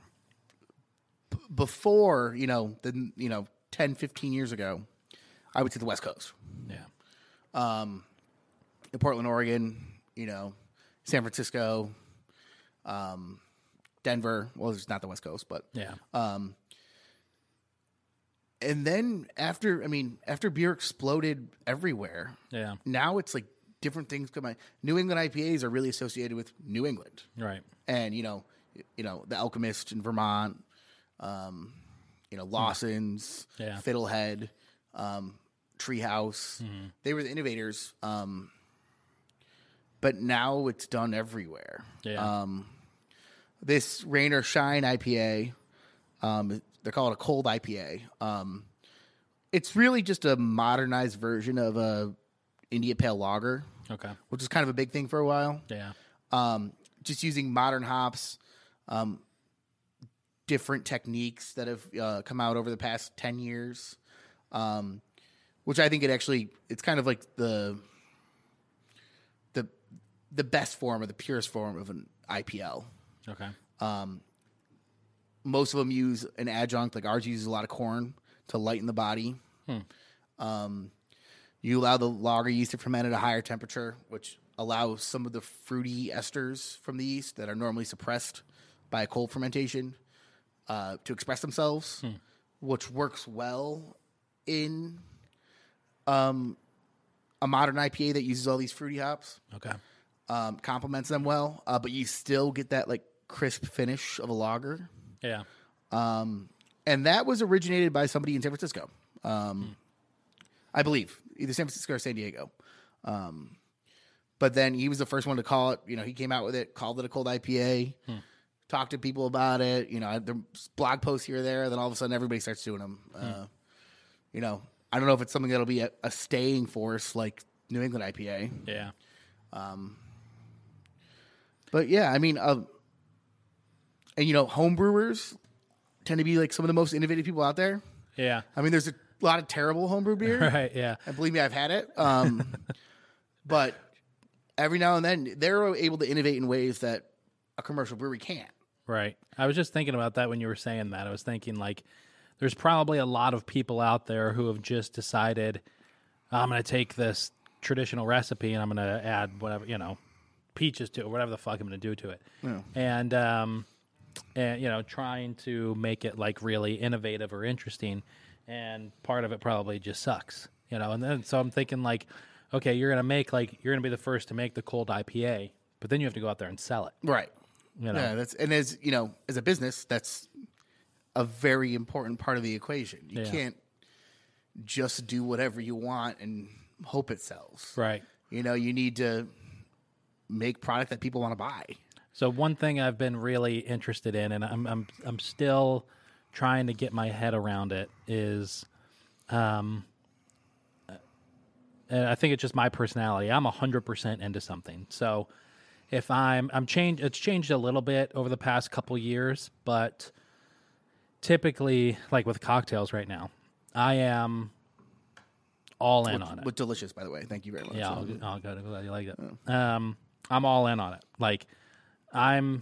b- before, you know, the, you know, ten, fifteen years ago, I would say the West Coast. Yeah. Um. Portland, Oregon, you know, San Francisco, um, Denver. Well, it's not the West Coast, but yeah. Um, and then after, I mean, after beer exploded everywhere, yeah. Now it's like different things come out. New England I P As are really associated with New England, right? And you know, you know, the Alchemist in Vermont, um, you know, Lawson's, yeah. Fiddlehead, um, Treehouse. Mm-hmm. They were the innovators. Um, But now it's done everywhere. Yeah. Um, this Rain or Shine I P A, um, they call it a cold I P A. Um, it's really just a modernized version of a India Pale Lager, okay, which is kind of a big thing for a while. Yeah, um, just using modern hops, um, different techniques that have uh, come out over the past ten years, um, which I think it actually it's kind of like the. The best form or the purest form of an I P L. Okay. Um, most of them use an adjunct. Like ours uses a lot of corn to lighten the body. Hmm. Um, you allow the lager yeast to ferment at a higher temperature, which allows some of the fruity esters from the yeast that are normally suppressed by a cold fermentation uh, to express themselves, hmm. which works well in um, a modern I P A that uses all these fruity hops. Okay. Um, complements them well, uh, but you still get that like crisp finish of a lager. Yeah. Um, and that was originated by somebody in San Francisco, um, mm. I believe, either San Francisco or San Diego. Um, but then he was the first one to call it. You know, he came out with it, called it a cold I P A, mm. talked to people about it. You know, there's blog posts here or there. Then all of a sudden, everybody starts doing them. Uh, mm. You know, I don't know if it's something that'll be a, a staying force like New England I P A. Yeah. Um. But yeah, I mean, uh, and you know, homebrewers tend to be like some of the most innovative people out there. Yeah, I mean, there's a lot of terrible homebrew beer, right? Yeah, and believe me, I've had it. Um, but every now and then, they're able to innovate in ways that a commercial brewery can't. Right. I was just thinking about that when you were saying that. I was thinking like, there's probably a lot of people out there who have just decided, I'm going to take this traditional recipe and I'm going to add whatever you know. peaches to it, whatever the fuck I'm going to do to it. Yeah. And, um, and, you know, trying to make it like really innovative or interesting. And part of it probably just sucks. you know. And then so I'm thinking like, okay, you're gonna make like you're gonna be the first to make the cold I P A, but then you have to go out there and sell it, right? You know? Yeah, that's and as you know, as a business, that's a very important part of the equation. You yeah. can't just do whatever you want and hope it sells, right? You know, you need to make product that people want to buy. So one thing I've been really interested in, and I'm I'm I'm still trying to get my head around it, is, um, and I think it's just my personality. I'm a hundred percent into something. So if I'm I'm changed, it's changed a little bit over the past couple years, but typically, like with cocktails right now, I am all in with, on it. With delicious, by the way. Thank you very much. Yeah, I'll, I'll go to glad you like it. Yeah. Um, I'm all in on it. Like, I'm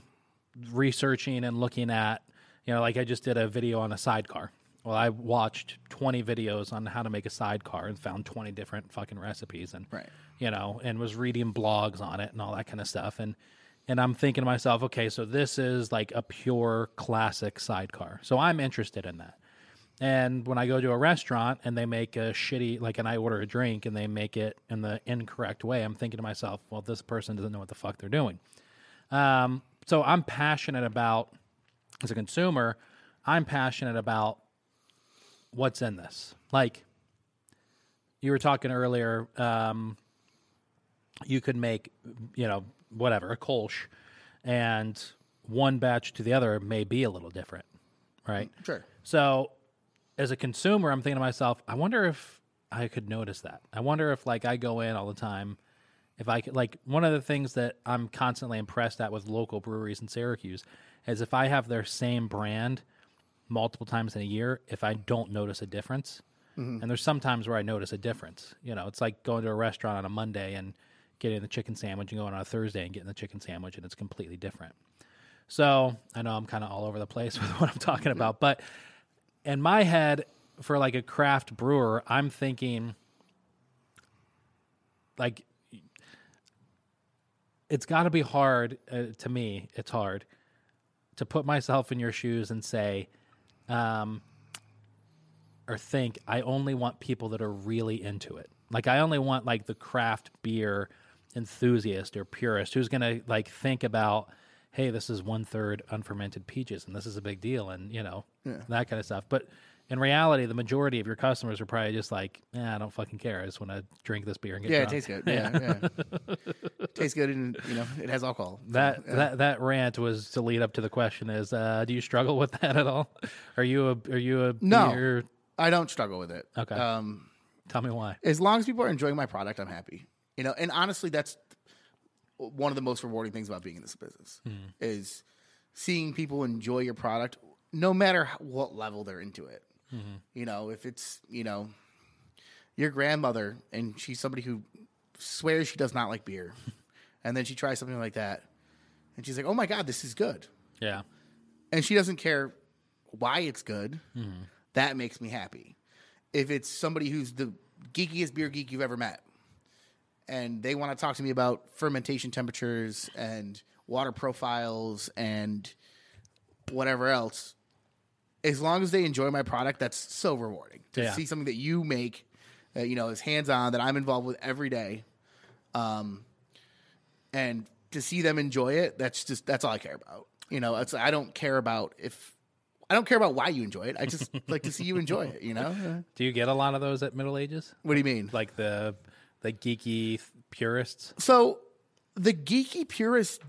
researching and looking at, you know, like I just did a video on a sidecar. Well, I watched twenty videos on how to make a sidecar and found twenty different fucking recipes and, right. you know, and was reading blogs on it and all that kind of stuff. And, and I'm thinking to myself, okay, so this is like a pure classic sidecar. So I'm interested in that. And when I go to a restaurant and they make a shitty, like, and I order a drink and they make it in the incorrect way, I'm thinking to myself, well, this person doesn't know what the fuck they're doing. Um, so I'm passionate about, as a consumer, I'm passionate about what's in this. Like, you were talking earlier, um, you could make, you know, whatever, a kolsch, and one batch to the other may be a little different, right? Sure. So as a consumer, I'm thinking to myself, I wonder if I could notice that. I wonder if, like, I go in all the time, if I could, like, one of the things that I'm constantly impressed at with local breweries in Syracuse is if I have their same brand multiple times in a year, if I don't notice a difference, mm-hmm. and there's some times where I notice a difference. You know, it's like going to a restaurant on a Monday and getting the chicken sandwich and going on a Thursday and getting the chicken sandwich, and it's completely different. So I know I'm kind of all over the place with what I'm talking about, but in my head, for like a craft brewer, I'm thinking like, it's got to be hard, uh, to me, it's hard to put myself in your shoes and say, um, or think, I only want people that are really into it. Like, I only want, like, the craft beer enthusiast or purist who's going to, like, think about, hey, this is one-third unfermented peaches, and this is a big deal, and, you know, yeah. that kind of stuff. But in reality, the majority of your customers are probably just like, eh, I don't fucking care. I just want to drink this beer and get yeah, drunk. It tastes good. Yeah, yeah. yeah. Tastes good, and, you know, it has alcohol. That yeah. that that rant was to lead up to the question: is uh, do you struggle with that at all? Are you a are you a no? Beer... I don't struggle with it. Okay. Um, Tell me why. As long as people are enjoying my product, I'm happy. You know, and honestly, that's one of the most rewarding things about being in this business mm. is seeing people enjoy your product, no matter what level they're into it. Mm-hmm. You know, if it's, you know, your grandmother and she's somebody who swears she does not like beer and then she tries something like that and she's like, oh my God, this is good. Yeah. And she doesn't care why it's good. Mm-hmm. That makes me happy. If it's somebody who's the geekiest beer geek you've ever met and they want to talk to me about fermentation temperatures and water profiles and whatever else, as long as they enjoy my product, that's so rewarding to yeah. see something that you make, uh, you know, is hands-on, that I'm involved with every day. Um, and to see them enjoy it, that's just, that's all I care about. You know, it's, I don't care about if, I don't care about why you enjoy it. I just like to see you enjoy it, you know? Do you get a lot of those at Middle Ages? What do you mean? Like the, the geeky purists? So the geeky purists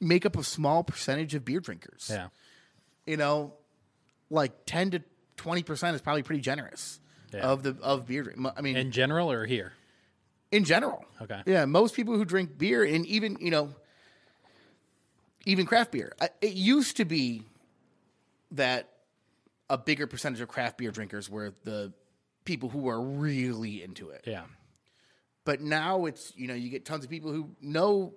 make up a small percentage of beer drinkers. Yeah. You know, like ten to twenty percent is probably pretty generous yeah. of the of beer. I mean, in general or here? In general. Okay. Yeah, most people who drink beer and even, you know, even craft beer. It used to be that a bigger percentage of craft beer drinkers were the people who were really into it. Yeah. But now it's, you know, you get tons of people who know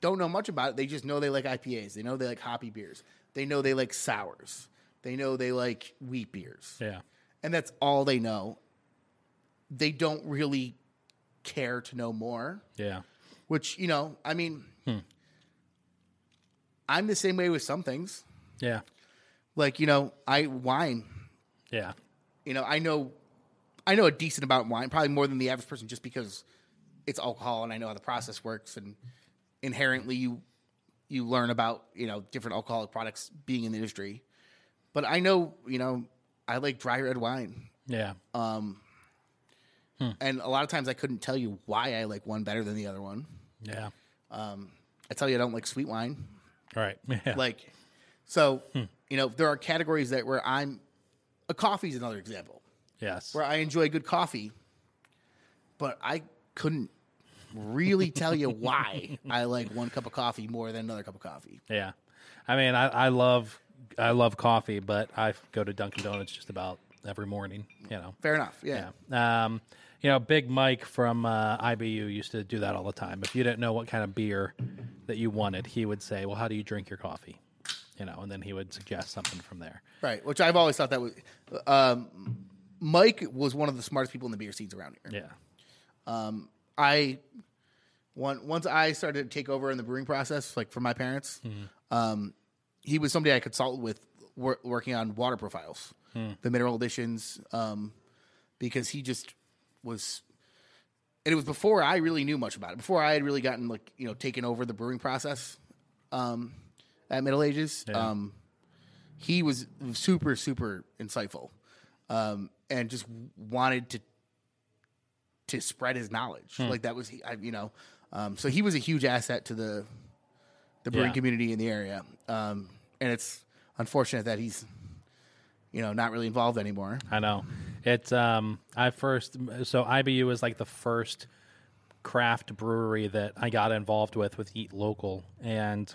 don't know much about it. They just know they like I P As. They know they like hoppy beers. They know they like sours. They know they like wheat beers. Yeah. And that's all they know. They don't really care to know more. Yeah. Which, you know, I mean, hmm. I'm the same way with some things. Yeah. Like, you know, I wine. Yeah. You know, I know I know a decent amount of wine, probably more than the average person, just because it's alcohol and I know how the process works. And inherently, you you learn about, you know, different alcoholic products being in the industry. But I know, you know, I like dry red wine. Yeah. Um. Hmm. And a lot of times I couldn't tell you why I like one better than the other one. Yeah. Um. I tell you I don't like sweet wine. Right. Yeah. Like, so, hmm. you know, there are categories that where I'm, a coffee is another example. Yes. Where I enjoy good coffee, but I couldn't really tell you why I like one cup of coffee more than another cup of coffee. Yeah. I mean, I, I love I love coffee, but I go to Dunkin' Donuts just about every morning, you know. Fair enough. Yeah. yeah. Um, you know, Big Mike from uh, I B U used to do that all the time. If you didn't know what kind of beer that you wanted, he would say, well, how do you drink your coffee? You know, and then he would suggest something from there. Right, which I've always thought that was... Um, Mike was one of the smartest people in the beer scenes around here. Yeah. Um, I... One, once I started to take over in the brewing process, like from my parents, mm-hmm. um, he was somebody I consulted with wor- working on water profiles, mm. the mineral additions, um, because he just was... And it was before I really knew much about it. Before I had really gotten, like, you know, taken over the brewing process... Um, at Middle Ages, yeah. um, he was super, super insightful, um, and just wanted to to spread his knowledge. Hmm. Like that was, I, you know, um, so he was a huge asset to the the brewing yeah. community in the area. Um, and it's unfortunate that he's, you know, not really involved anymore. I know. It's um, I first so I B U is like the first craft brewery that I got involved with with Eat Local and.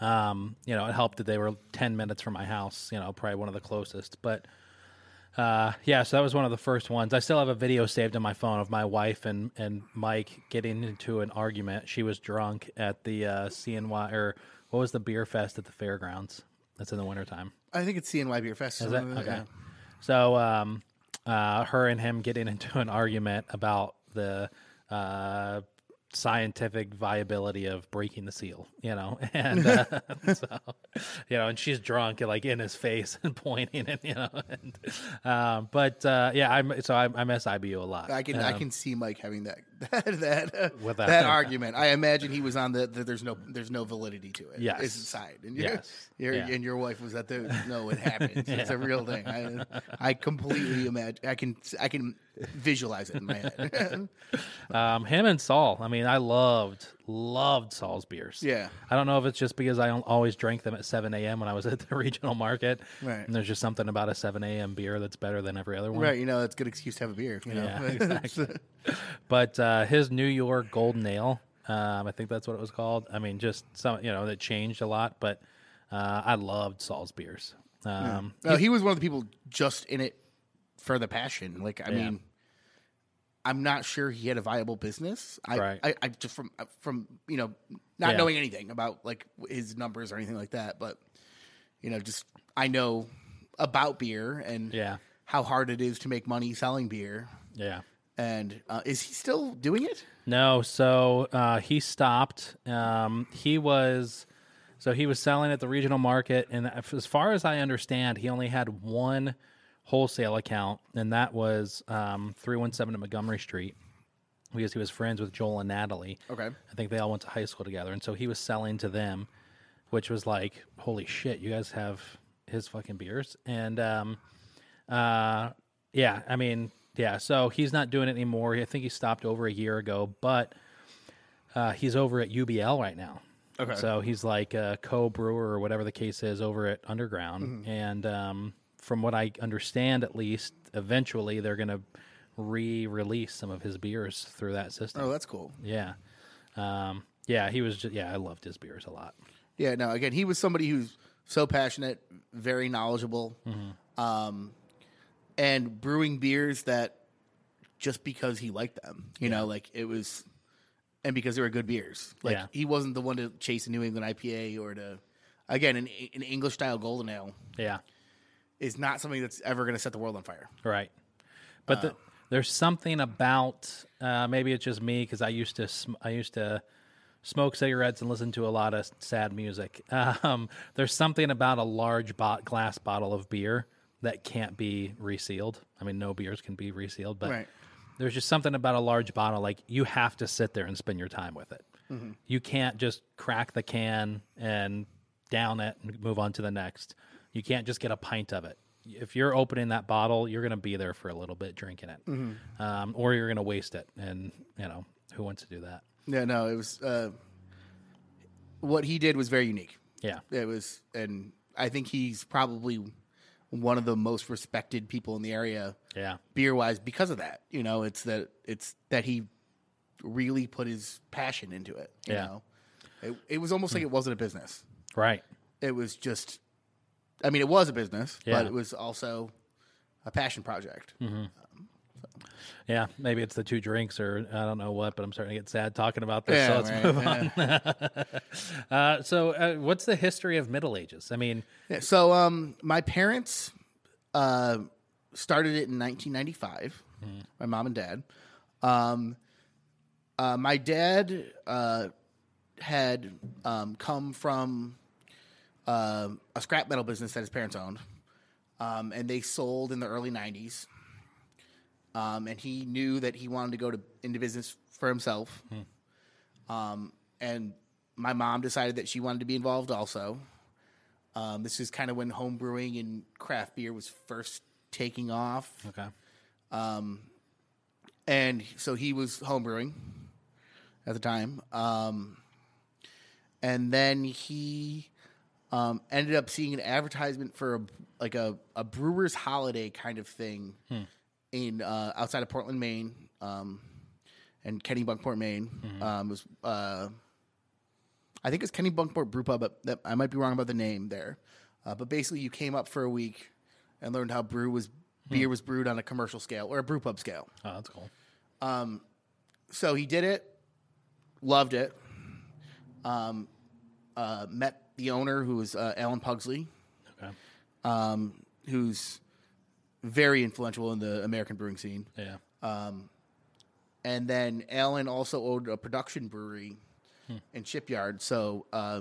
Um, you know, it helped that they were ten minutes from my house, you know, probably one of the closest, but, uh, yeah, so that was one of the first ones. I still have a video saved on my phone of my wife and, and Mike getting into an argument. She was drunk at the, uh, C N Y or what was the beer fest at the fairgrounds? That's in the wintertime. I think it's C N Y Beer Fest. Is it? Okay. Yeah. So, um, uh, her and him getting into an argument about the, uh, scientific viability of breaking the seal, you know, and uh, so, you know, and she's drunk and like in his face and pointing and, you know, and, uh, but uh, yeah, I'm so I, I miss I B U a lot. I can um, I can see Mike having that that that, uh, without, that argument. I imagine he was on the, the there's no there's no validity to it. Yes, it's side and yes, your, yeah. and your wife was at the no, it happens. yeah. It's a real thing. I I completely imagine. I can I can. visualize it in my head. um, him and Saul. I mean, I loved, loved Saul's beers. Yeah. I don't know if it's just because I always drank them at seven a.m. when I was at the regional market. Right. And there's just something about a seven a.m. beer that's better than every other one. Right. You know, it's a good excuse to have a beer. You know? Yeah, exactly. But uh, his New York Golden Ale, um, I think that's what it was called. I mean, just some, you know, that changed a lot, but uh, I loved Saul's beers. Um, yeah. No, he was one of the people just in it for the passion. Like, I yeah. mean, I'm not sure he had a viable business. I, right. I, I just from, from, you know, not yeah. knowing anything about like his numbers or anything like that, but you know, just, I know about beer and yeah. how hard it is to make money selling beer. Yeah. And, uh, is he still doing it? No. So, uh, he stopped. Um, he was, so he was selling at the regional market. And as far as I understand, he only had one wholesale account, and that was um, three one seven at Montgomery Street, because he was friends with Joel and Natalie. Okay. I think they all went to high school together, and so he was selling to them, which was like, holy shit, you guys have his fucking beers. And, um, uh, yeah, I mean, yeah, so he's not doing it anymore. I think he stopped over a year ago, but uh, he's over at U B L right now. Okay. So he's like a co-brewer or whatever the case is over at Underground, mm-hmm. and... Um, from what I understand, at least, eventually they're going to re-release some of his beers through that system. Oh, that's cool. Yeah. Um, yeah, he was just, yeah, I loved his beers a lot. Yeah, no, again, he was somebody who's so passionate, very knowledgeable, mm-hmm. um, and brewing beers that just because he liked them, you yeah. know, like it was, and because they were good beers. Like yeah. he wasn't the one to chase a New England I P A or to, again, an, an English-style golden ale. Yeah. Is not something that's ever going to set the world on fire. Right. But uh, the, there's something about, uh, maybe it's just me, because I used to sm- I used to smoke cigarettes and listen to a lot of sad music. Um, there's something about a large bo- glass bottle of beer that can't be resealed. I mean, no beers can be resealed, but right. there's just something about a large bottle. Like, you have to sit there and spend your time with it. Mm-hmm. You can't just crack the can and down it and move on to the next. You can't just get a pint of it. If you're opening that bottle, you're going to be there for a little bit drinking it, mm-hmm. um, or you're going to waste it. And, you know, who wants to do that? Yeah, no, it was uh, what he did was very unique. Yeah. It was, and I think he's probably one of the most respected people in the area, yeah, beer-wise, because of that. You know, it's that it's that he really put his passion into it. You yeah. know, it, it was almost like it wasn't a business. Right. It was just, I mean, it was a business, yeah. but it was also a passion project. Mm-hmm. Um, so. Yeah, maybe it's the two drinks or I don't know what, but I'm starting to get sad talking about this, yeah, so let's right, move yeah. on. uh, so uh, what's the history of Middle Ages? I mean... Yeah, so um, my parents uh, started it in nineteen ninety-five, mm-hmm. my mom and dad. Um, uh, my dad uh, had um, come from... Uh, a scrap metal business that his parents owned, um, and they sold in the early nineties. Um, and he knew that he wanted to go to, into business for himself. Hmm. Um, and my mom decided that she wanted to be involved also. Um, this is kind of when home brewing and craft beer was first taking off. Okay. Um, and so he was home brewing at the time. Um, and then he... Um, ended up seeing an advertisement for a, like a, a brewer's holiday kind of thing hmm. in uh, outside of Portland, Maine, um, and Kennebunkport, Maine. Mm-hmm. Um, was uh, I think it's Kennebunkport Brewpub, but that, I might be wrong about the name there. Uh, but basically, you came up for a week and learned how brew was hmm. beer was brewed on a commercial scale or a brewpub scale. Oh, that's cool. Um, so he did it, loved it. Um, uh, met. The owner, who is uh, Alan Pugsley, okay. um, who's very influential in the American brewing scene. Yeah. Um, and then Alan also owned a production brewery hmm. in Shipyard. So uh,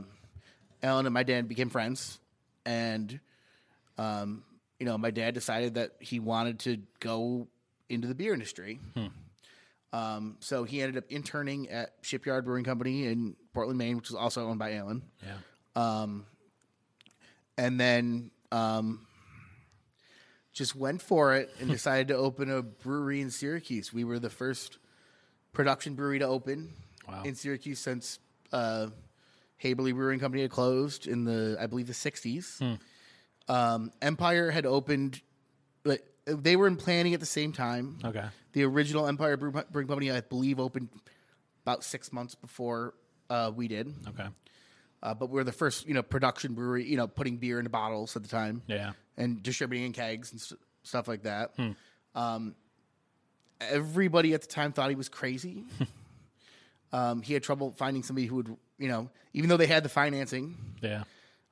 Alan and my dad became friends. And, um, you know, my dad decided that he wanted to go into the beer industry. Hmm. Um, so he ended up interning at Shipyard Brewing Company in Portland, Maine, which was also owned by Alan. Yeah. Um, and then, um, just went for it and decided to open a brewery in Syracuse. We were the first production brewery to open wow. in Syracuse since, uh, Haberly Brewing Company had closed in the, I believe the sixties. Hmm. Um, Empire had opened, but they were in planning at the same time. Okay. The original Empire Brewing Company, I believe, opened about six months before, uh, we did. Okay. Uh, but we were the first, you know, production brewery, you know, putting beer into bottles at the time. Yeah. And distributing in kegs and st- stuff like that. Hmm. Um, everybody at the time thought he was crazy. um, he had trouble finding somebody who would, you know, even though they had the financing. Yeah.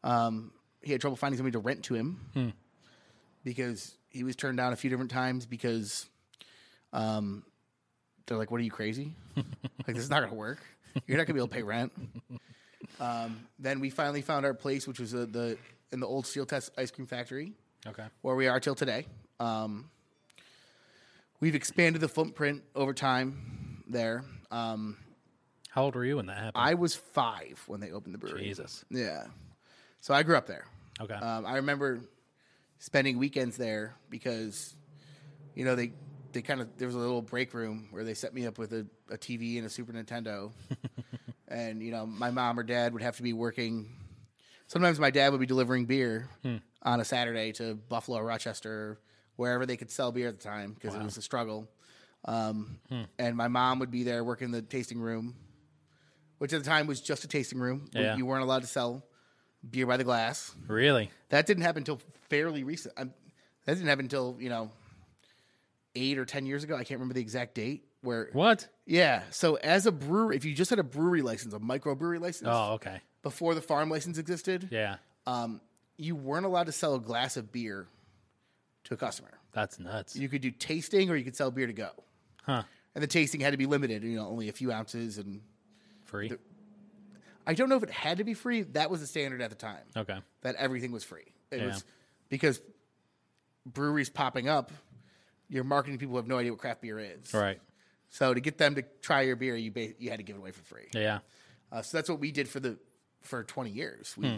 Um, he had trouble finding somebody to rent to him hmm. because he was turned down a few different times because um, they're like, what, are you crazy? Like, this is not going to work. You're not going to be able to pay rent. Um, then we finally found our place, which was uh, the in the old Steel Test Ice Cream Factory, okay, where we are till today. Um, we've expanded the footprint over time there. Um, How old were you when that happened? I was five when they opened the brewery. Jesus. Yeah. So I grew up there. Okay. Um, I remember spending weekends there because, you know, they, they kind of there was a little break room where they set me up with a, a T V and a Super Nintendo. And, you know, my mom or dad would have to be working. Sometimes my dad would be delivering beer hmm. on a Saturday to Buffalo or Rochester, wherever they could sell beer at the time, because wow. it was a struggle. Um, hmm. And my mom would be there working the tasting room, which at the time was just a tasting room. Yeah. You weren't allowed to sell beer by the glass. Really? That didn't happen until fairly recent. Um, that didn't happen until, you know, eight or ten years ago. I can't remember the exact date. Where What? Yeah. So as a brewery, if you just had a brewery license, a microbrewery license. Oh, okay. Before the farm license existed. Yeah. Um, you weren't allowed to sell a glass of beer to a customer. That's nuts. You could do tasting or you could sell beer to go. Huh. And the tasting had to be limited, you know, only a few ounces and free. The, I don't know if it had to be free. That was the standard at the time. Okay. That everything was free. It yeah. was because breweries popping up, your marketing people have no idea what craft beer is. Right. So to get them to try your beer, you ba- you had to give it away for free. Yeah. Uh, so that's what we did for the for twenty years. We hmm.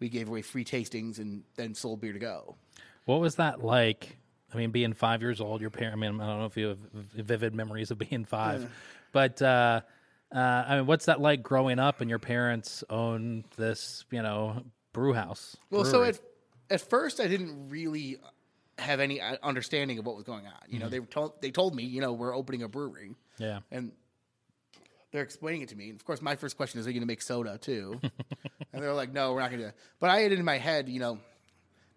we gave away free tastings and then sold beer to go. What was that like? I mean, being five years old, your parent. I mean, I don't know if you have vivid memories of being five, mm. but uh, uh, I mean, what's that like growing up and your parents own this, you know, brew house? Well, brewery? so at at first, I didn't really have any understanding of what was going on. You mm-hmm. know, they were told they told me, you know, we're opening a brewery. Yeah, and they're explaining it to me. And of course, my first question is, are you going to make soda too? And they're like, no, we're not going to do that. But I had it in my head, you know,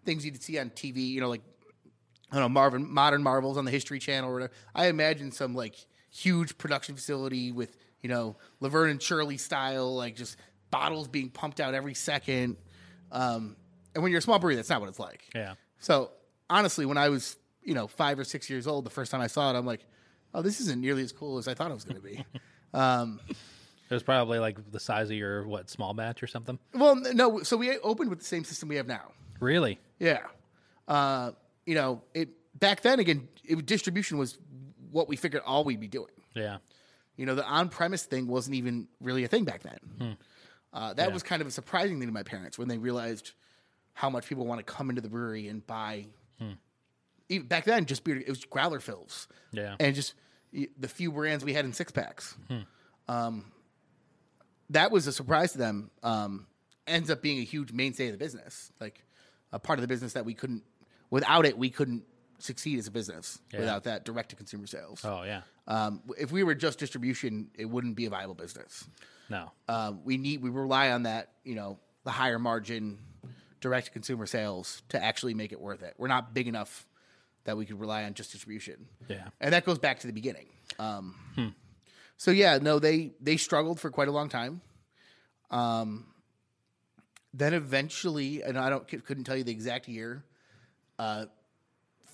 things you'd see on T V, you know, like, I don't know, Marvin, Modern Marvels on the History Channel or whatever. I imagine some, like, huge production facility with, you know, Laverne and Shirley style, like, just bottles being pumped out every second. Um, and when you're a small brewery, that's not what it's like. Yeah. So, honestly, when I was, you know, five or six years old, the first time I saw it, I'm like, oh, this isn't nearly as cool as I thought it was going to be. um, it was probably, like, the size of your, what, small batch or something? Well, no. So, we opened with the same system we have now. Really? Yeah. Uh You know, it back then again. It, distribution was what we figured all we'd be doing. Yeah, you know, the on-premise thing wasn't even really a thing back then. Hmm. Uh, that yeah. was kind of a surprising thing to my parents when they realized how much people want to come into the brewery and buy. Hmm. Even back then, just beer. It was growler fills. Yeah, and just the few brands we had in six packs. Hmm. Um, that was a surprise to them. Um, ends up being a huge mainstay of the business, like a part of the business that we couldn't. Without it, we couldn't succeed as a business. Yeah. Without that direct-to-consumer sales. Oh, yeah. Um, if we were just distribution, it wouldn't be a viable business. No. Um, we need we rely on that, you know, the higher margin direct-to-consumer sales to actually make it worth it. We're not big enough that we could rely on just distribution. Yeah. And that goes back to the beginning. Um, hmm. So, yeah, no, they, they struggled for quite a long time. Um, then eventually, and I don't couldn't tell you the exact year, Uh,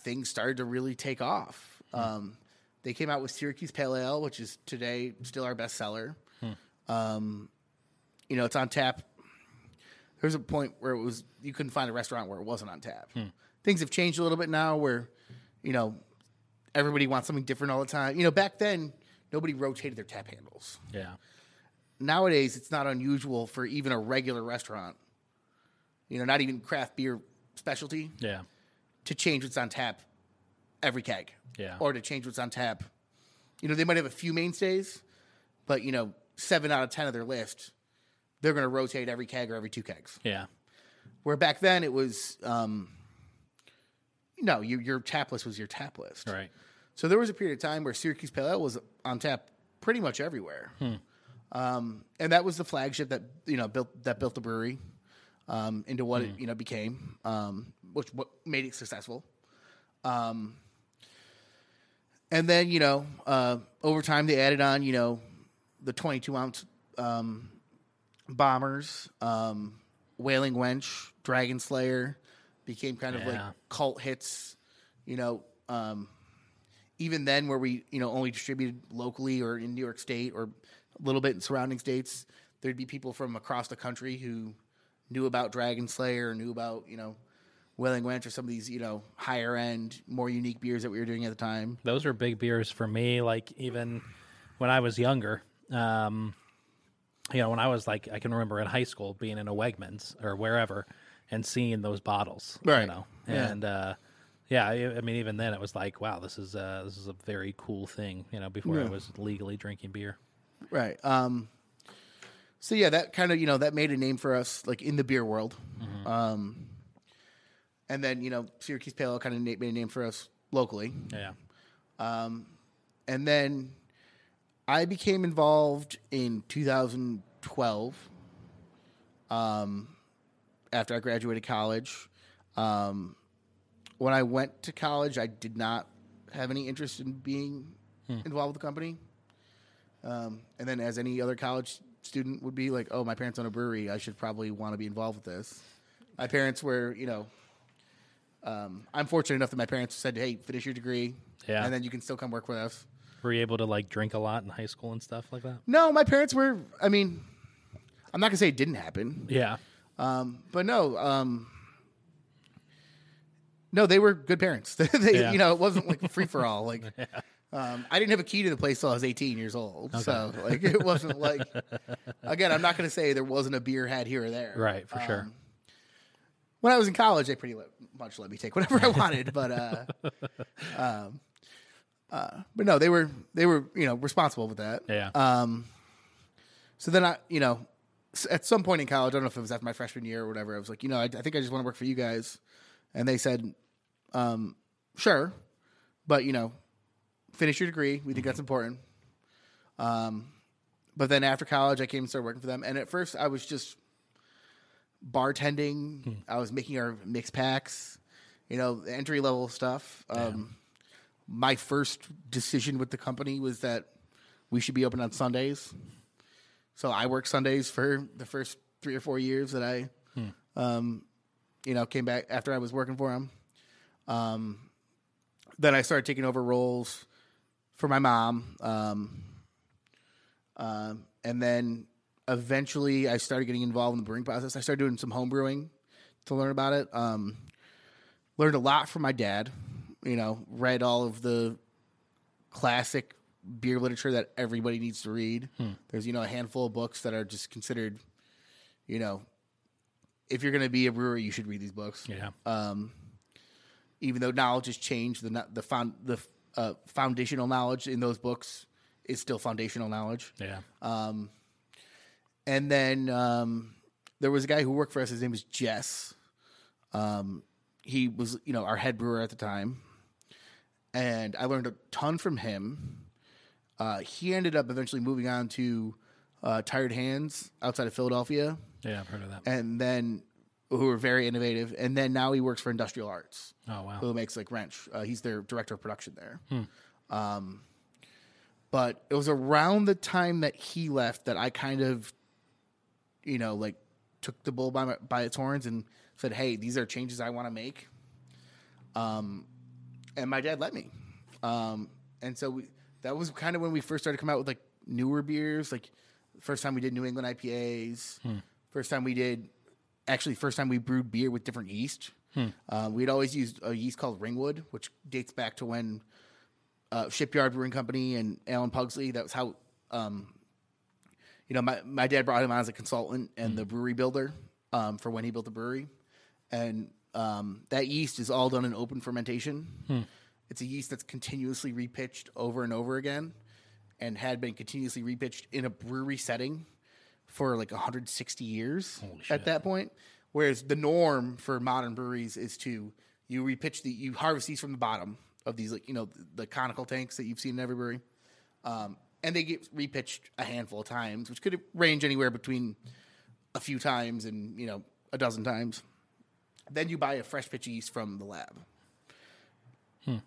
things started to really take off. Um, they came out with Syracuse Pale Ale, which is today still our best seller. Hmm. Um, you know, it's on tap. There was a point where it was you couldn't find a restaurant where it wasn't on tap. Hmm. Things have changed a little bit now where, you know, everybody wants something different all the time. You know, back then, nobody rotated their tap handles. Yeah. Nowadays, it's not unusual for even a regular restaurant, you know, not even craft beer specialty. Yeah. To change what's on tap every keg. Yeah. Or to change what's on tap. You know, they might have a few mainstays, but, you know, seven out of ten of their list, they're going to rotate every keg or every two kegs. Yeah. Where back then it was, um, no, you, your tap list was your tap list. Right. So there was a period of time where Syracuse Pale Ale was on tap pretty much everywhere. Hmm. Um, and that was the flagship that, you know, built that built the brewery. Um, into what mm. it you know became, um, which what made it successful, um, and then you know uh, over time they added on you know the twenty-two ounce um, bombers, um, Wailing Wench, Dragon Slayer became kind of yeah. like cult hits, you know. Um, even then, where we you know only distributed locally or in New York State or a little bit in surrounding states, there'd be people from across the country who knew about Dragon Slayer, knew about, you know, Wailing Wench or some of these, you know, higher end, more unique beers that we were doing at the time. Those were big beers for me, like even when I was younger. Um, you know, when I was like, I can remember in high school being in a Wegmans or wherever and seeing those bottles. Right. You know, yeah. and uh, yeah, I mean, even then it was like, wow, this is uh, this is a very cool thing, you know, before yeah. I was legally drinking beer. Right. Um, So, yeah, that kind of, you know, that made a name for us, like, in the beer world. Mm-hmm. Um, and then, you know, Syracuse Pale Ale kind of made a name for us locally. Yeah. Um, and then I became involved in two thousand twelve um, after I graduated college. Um, when I went to college, I did not have any interest in being hmm. involved with the company. Um, and then as any other college student would be like, oh, my parents own a brewery. I should probably want to be involved with this. My parents were, you know, um, I'm fortunate enough that my parents said, hey, finish your degree, yeah, and then you can still come work with us. Were you able to, like, drink a lot in high school and stuff like that? No, my parents were, I mean, I'm not going to say it didn't happen. Yeah. Um, but no, um, No, they were good parents. they, yeah. You know, it wasn't like free for all. Like, yeah. um, I didn't have a key to the place till I was eighteen years old. Okay. So, like, it wasn't like. Again, I'm not going to say there wasn't a beer had here or there. Right, for um, sure. When I was in college, they pretty le- much let me take whatever I wanted. But, uh, um, uh, but no, they were they were you know responsible with that. Yeah. Um. So then I, you know, at some point in college, I don't know if it was after my freshman year or whatever, I was like, you know, I, I think I just want to work for you guys. And they said, um, sure, but, you know, finish your degree. We think that's important. Um, but then after college, I came and started working for them. And at first, I was just bartending. Hmm. I was making our mix packs, you know, entry-level stuff. Um, my first decision with the company was that we should be open on Sundays. So I worked Sundays for the first three or four years that I, hmm. um, you know, came back after I was working for him. Um, then I started taking over roles for my mom. Um, uh, and then eventually I started getting involved in the brewing process. I started doing some home brewing to learn about it. Um, learned a lot from my dad, you know, read all of the classic beer literature that everybody needs to read. Hmm. There's, you know, a handful of books that are just considered, you know, if you're going to be a brewer, you should read these books. Yeah. Um, even though knowledge has changed, the the found the uh, foundational knowledge in those books is still foundational knowledge. Yeah. Um, and then um, there was a guy who worked for us. His name was Jess. Um, he was, you know, our head brewer at the time, and I learned a ton from him. Uh, he ended up eventually moving on to uh, Tired Hands outside of Philadelphia. Yeah, I've heard of that. And then, who are very innovative. And then now he works for Industrial Arts. Oh, wow. Who makes, like, Wrench. Uh, he's their director of production there. Hmm. Um, but it was around the time that he left that I kind of, you know, like, took the bull by, my, by its horns and said, hey, these are changes I want to make. Um, and my dad let me. Um, and so we... That was kind of when we first started to come out with, like, newer beers. Like, first time we did New England I P As. Hmm. First time we did – actually, first time we brewed beer with different yeast. Hmm. Uh, we'd always used a yeast called Ringwood, which dates back to when uh, Shipyard Brewing Company and Alan Pugsley, that was how um, – you know, my, my dad brought him on as a consultant and hmm. the brewery builder um, for when he built the brewery. And um, that yeast is all done in open fermentation. Hmm. It's a yeast that's continuously repitched over and over again and had been continuously repitched in a brewery setting for like one hundred sixty years at that point. Whereas the norm for modern breweries is to you repitch the you harvest yeast from the bottom of these, like, you know, the conical tanks that you've seen in every brewery. Um, and they get repitched a handful of times, which could range anywhere between a few times and, you know, a dozen times. Then you buy a fresh pitch yeast from the lab. Hmm.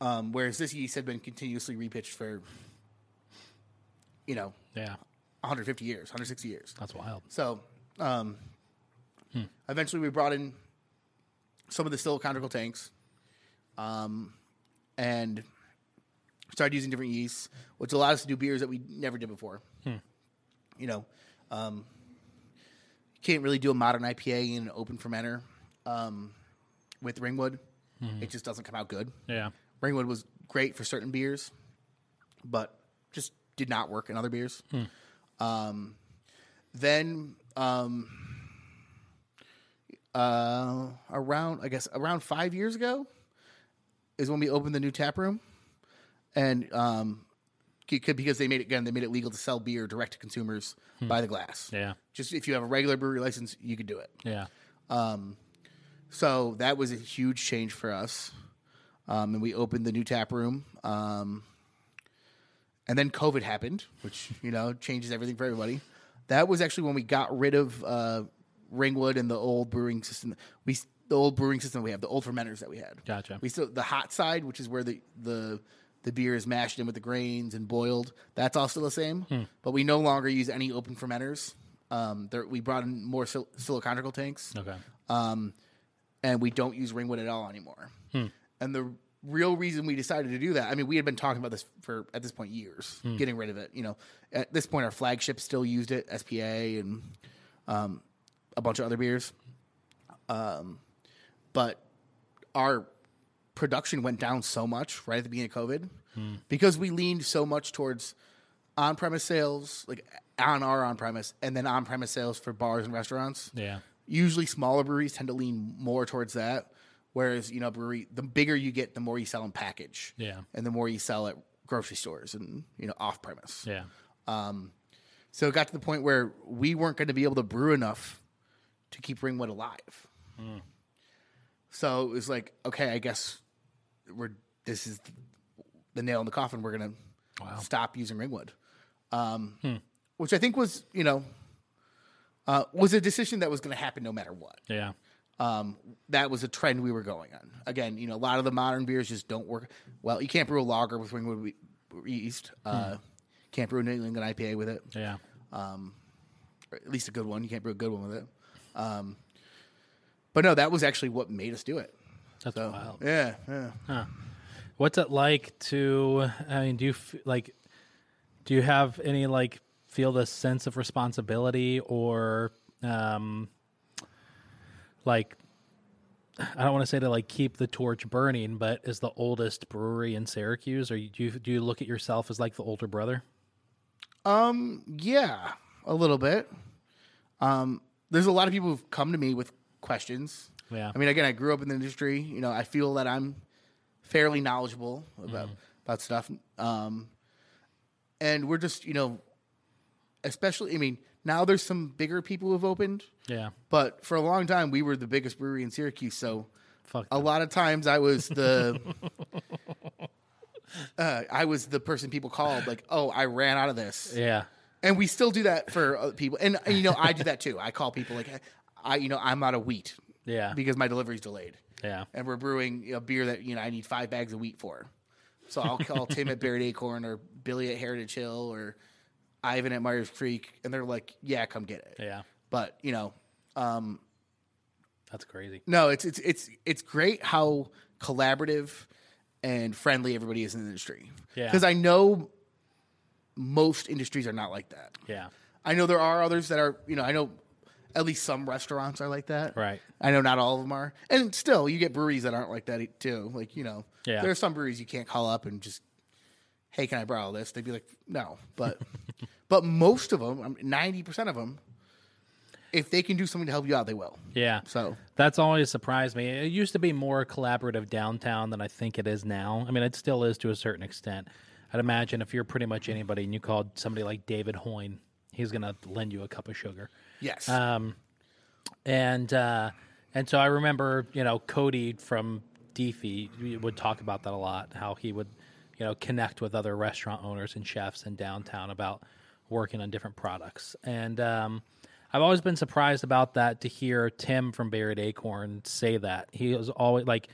Um, whereas this yeast had been continuously repitched for, you know, yeah, one hundred fifty years, one hundred sixty years. That's wild. So, um, hmm. eventually we brought in some of the still conical tanks, um, and started using different yeasts, which allowed us to do beers that we never did before. Hmm. You know, um, you can't really do a modern I P A in an open fermenter, um, with Ringwood. Mm-hmm. It just doesn't come out good. Yeah. Ringwood was great for certain beers, but just did not work in other beers. Hmm. Um, then um, uh, around, I guess, around five years ago is when we opened the new tap room. And um, because they made it, again, they made it legal to sell beer direct to consumers hmm. by the glass. Yeah. Just if you have a regular brewery license, you could do it. Yeah. Um So that was a huge change for us, um, and we opened the new tap room, um, and then COVID happened, which, you know, changes everything for everybody. That was actually when we got rid of uh, Ringwood and the old brewing system. We the old brewing system we have, the old fermenters that we had. Gotcha. We still the hot side, which is where the the, the beer is mashed in with the grains and boiled. That's all still the same, hmm. but we no longer use any open fermenters. Um, there, we brought in more sil- siliconical tanks. Okay. Um, And we don't use Ringwood at all anymore. Hmm. And the real reason we decided to do that, I mean, we had been talking about this for, at this point, years, hmm. getting rid of it. You know, at this point, our flagship still used it, S P A and um, a bunch of other beers. Um, but our production went down so much right at the beginning of COVID hmm. because we leaned so much towards on-premise sales, like on our on-premise, and then on-premise sales for bars and restaurants. Yeah. Usually smaller breweries tend to lean more towards that, whereas, you know, brewery, the bigger you get, the more you sell in package. Yeah. And the more you sell at grocery stores and, you know, off-premise. Yeah. Um, so it got to the point where we weren't going to be able to brew enough to keep Ringwood alive. Mm. So it was like, okay, I guess we're this is the nail in the coffin. We're going to wow. stop using Ringwood, um, hmm. which I think was, you know, uh, was a decision that was going to happen no matter what. Yeah. Um, that was a trend we were going on. Again, you know, a lot of the modern beers just don't work. Well, you can't brew a lager with Ringwood yeast. Uh, hmm. Can't brew a New England I P A with it. Yeah. Um, or at least a good one. You can't brew a good one with it. Um, but no, that was actually what made us do it. That's so, wild. Yeah, yeah. Huh. What's it like to? I mean, do you f- like? Do you have any like feel the sense of responsibility or um, like? I don't want to say to like keep the torch burning, but as the oldest brewery in Syracuse, or do you do you look at yourself as like the older brother? Um. Yeah, a little bit. Um. There's a lot of people who've come to me with questions. Yeah. I mean, again, I grew up in the industry. You know, I feel that I'm fairly knowledgeable about, mm. about stuff. Um, and we're just, you know, especially, I mean, now there's some bigger people who've opened. Yeah. But for a long time, we were the biggest brewery in Syracuse. So Fuck that. A lot of times I was the... uh, I was the person people called, like, oh, I ran out of this. Yeah. And we still do that for other people. And, you know, I do that too. I call people like, I, you know, I'm out of wheat. Yeah. Because my delivery's delayed. Yeah. And we're brewing a beer that, you know, I need five bags of wheat for. So I'll call Tim at Buried Acorn or Billy at Heritage Hill or Ivan at Myers Creek. And they're like, yeah, come get it. Yeah. But, you know. Um, That's crazy. No, it's, it's, it's, it's great how collaborative and friendly everybody is in the industry. Yeah. Because I know... most industries are not like that. Yeah. I know there are others that are, you know, I know at least some restaurants are like that. Right. I know not all of them are. And still, you get breweries that aren't like that, too. Like, you know, yeah. there are some breweries you can't call up and just, hey, can I borrow this? They'd be like, no. But but most of them, ninety percent of them, if they can do something to help you out, they will. Yeah. So that's always surprised me. It used to be more collaborative downtown than I think it is now. I mean, it still is to a certain extent. I'd imagine if you're pretty much anybody and you called somebody like David Hoyne, he's going to lend you a cup of sugar. Yes. Um, and uh, and so I remember, you know, Cody from D F E would talk about that a lot, how he would, you know, connect with other restaurant owners and chefs in downtown about working on different products. And um, I've always been surprised about that to hear Tim from Buried Acorn say that. He was always like...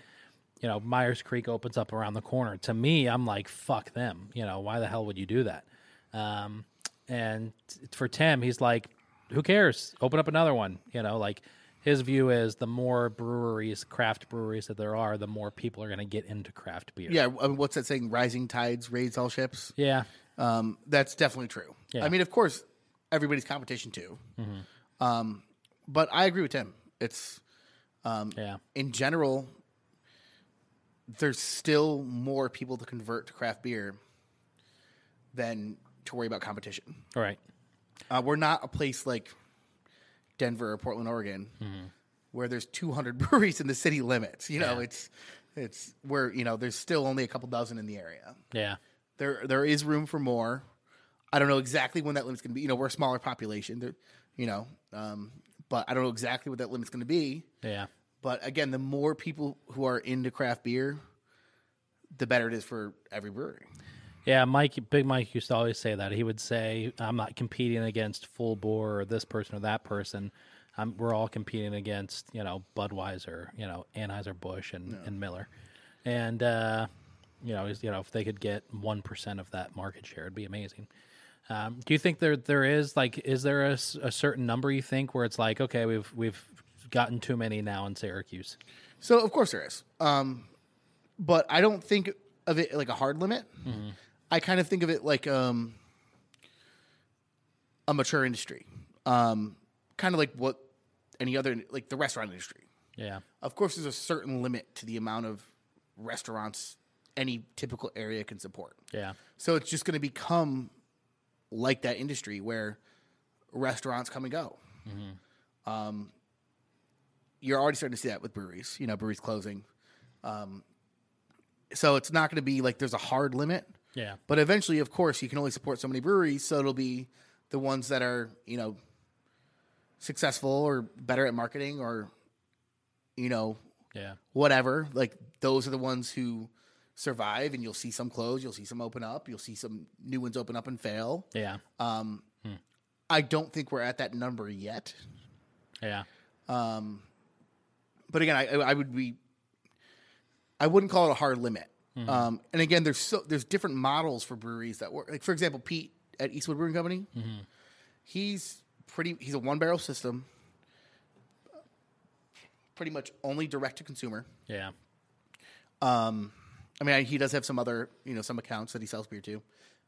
You know, Myers Creek opens up around the corner. To me, I'm like, fuck them. You know, why the hell would you do that? Um, and for Tim, he's like, who cares? Open up another one. You know, like his view is the more breweries, craft breweries that there are, the more people are going to get into craft beer. Yeah. I mean, what's that saying? Rising tides raises all ships. Yeah. Um, that's definitely true. Yeah. I mean, of course, everybody's competition too. Mm-hmm. Um, but I agree with Tim. It's um, yeah. in general... there's still more people to convert to craft beer than to worry about competition. All right. Uh, we're not a place like Denver or Portland, Oregon, mm-hmm. where there's two hundred breweries in the city limits. You know, yeah. it's, it's where, you know, there's still only a couple dozen in the area. Yeah. There, there is room for more. I don't know exactly when that limit's going to be. You know, we're a smaller population there, you know, um, but I don't know exactly what that limit's going to be. Yeah. But again, the more people who are into craft beer, the better it is for every brewery. Yeah, Mike, Big Mike used to always say that. He would say, I'm not competing against Full Bore or this person or that person. I'm, we're all competing against, you know, Budweiser, you know, Anheuser-Busch and, no. and Miller. And, uh, you know, you know, if they could get one percent of that market share, it'd be amazing. Um, do you think there there is, like, is there a, a certain number you think where it's like, okay, we've we've... gotten too many now in Syracuse? So of course there is, um, but I don't think of it like a hard limit. Mm-hmm. I kind of think of it like um, a mature industry, um, kind of like what any other like the restaurant industry. Yeah. Of course, there's a certain limit to the amount of restaurants any typical area can support. Yeah. So it's just going to become like that industry where restaurants come and go. Mm-hmm. Um, you're already starting to see that with breweries, you know, breweries closing. Um, so it's not going to be like there's a hard limit. Yeah. But eventually, of course, you can only support so many breweries, so it'll be the ones that are, you know, successful or better at marketing or, you know, yeah, whatever. Like, those are the ones who survive, and you'll see some close, you'll see some open up, you'll see some new ones open up and fail. Yeah. Um, hmm. I don't think we're at that number yet. Yeah. Um, but again, I, I would be, I wouldn't call it a hard limit. Mm-hmm. Um, and again, there's so there's different models for breweries that work. Like, for example, Pete at Eastwood Brewing Company, mm-hmm. he's pretty. He's a one barrel system, pretty much only direct to consumer. Yeah. Um, I mean, I, he does have some other, you know, some accounts that he sells beer to,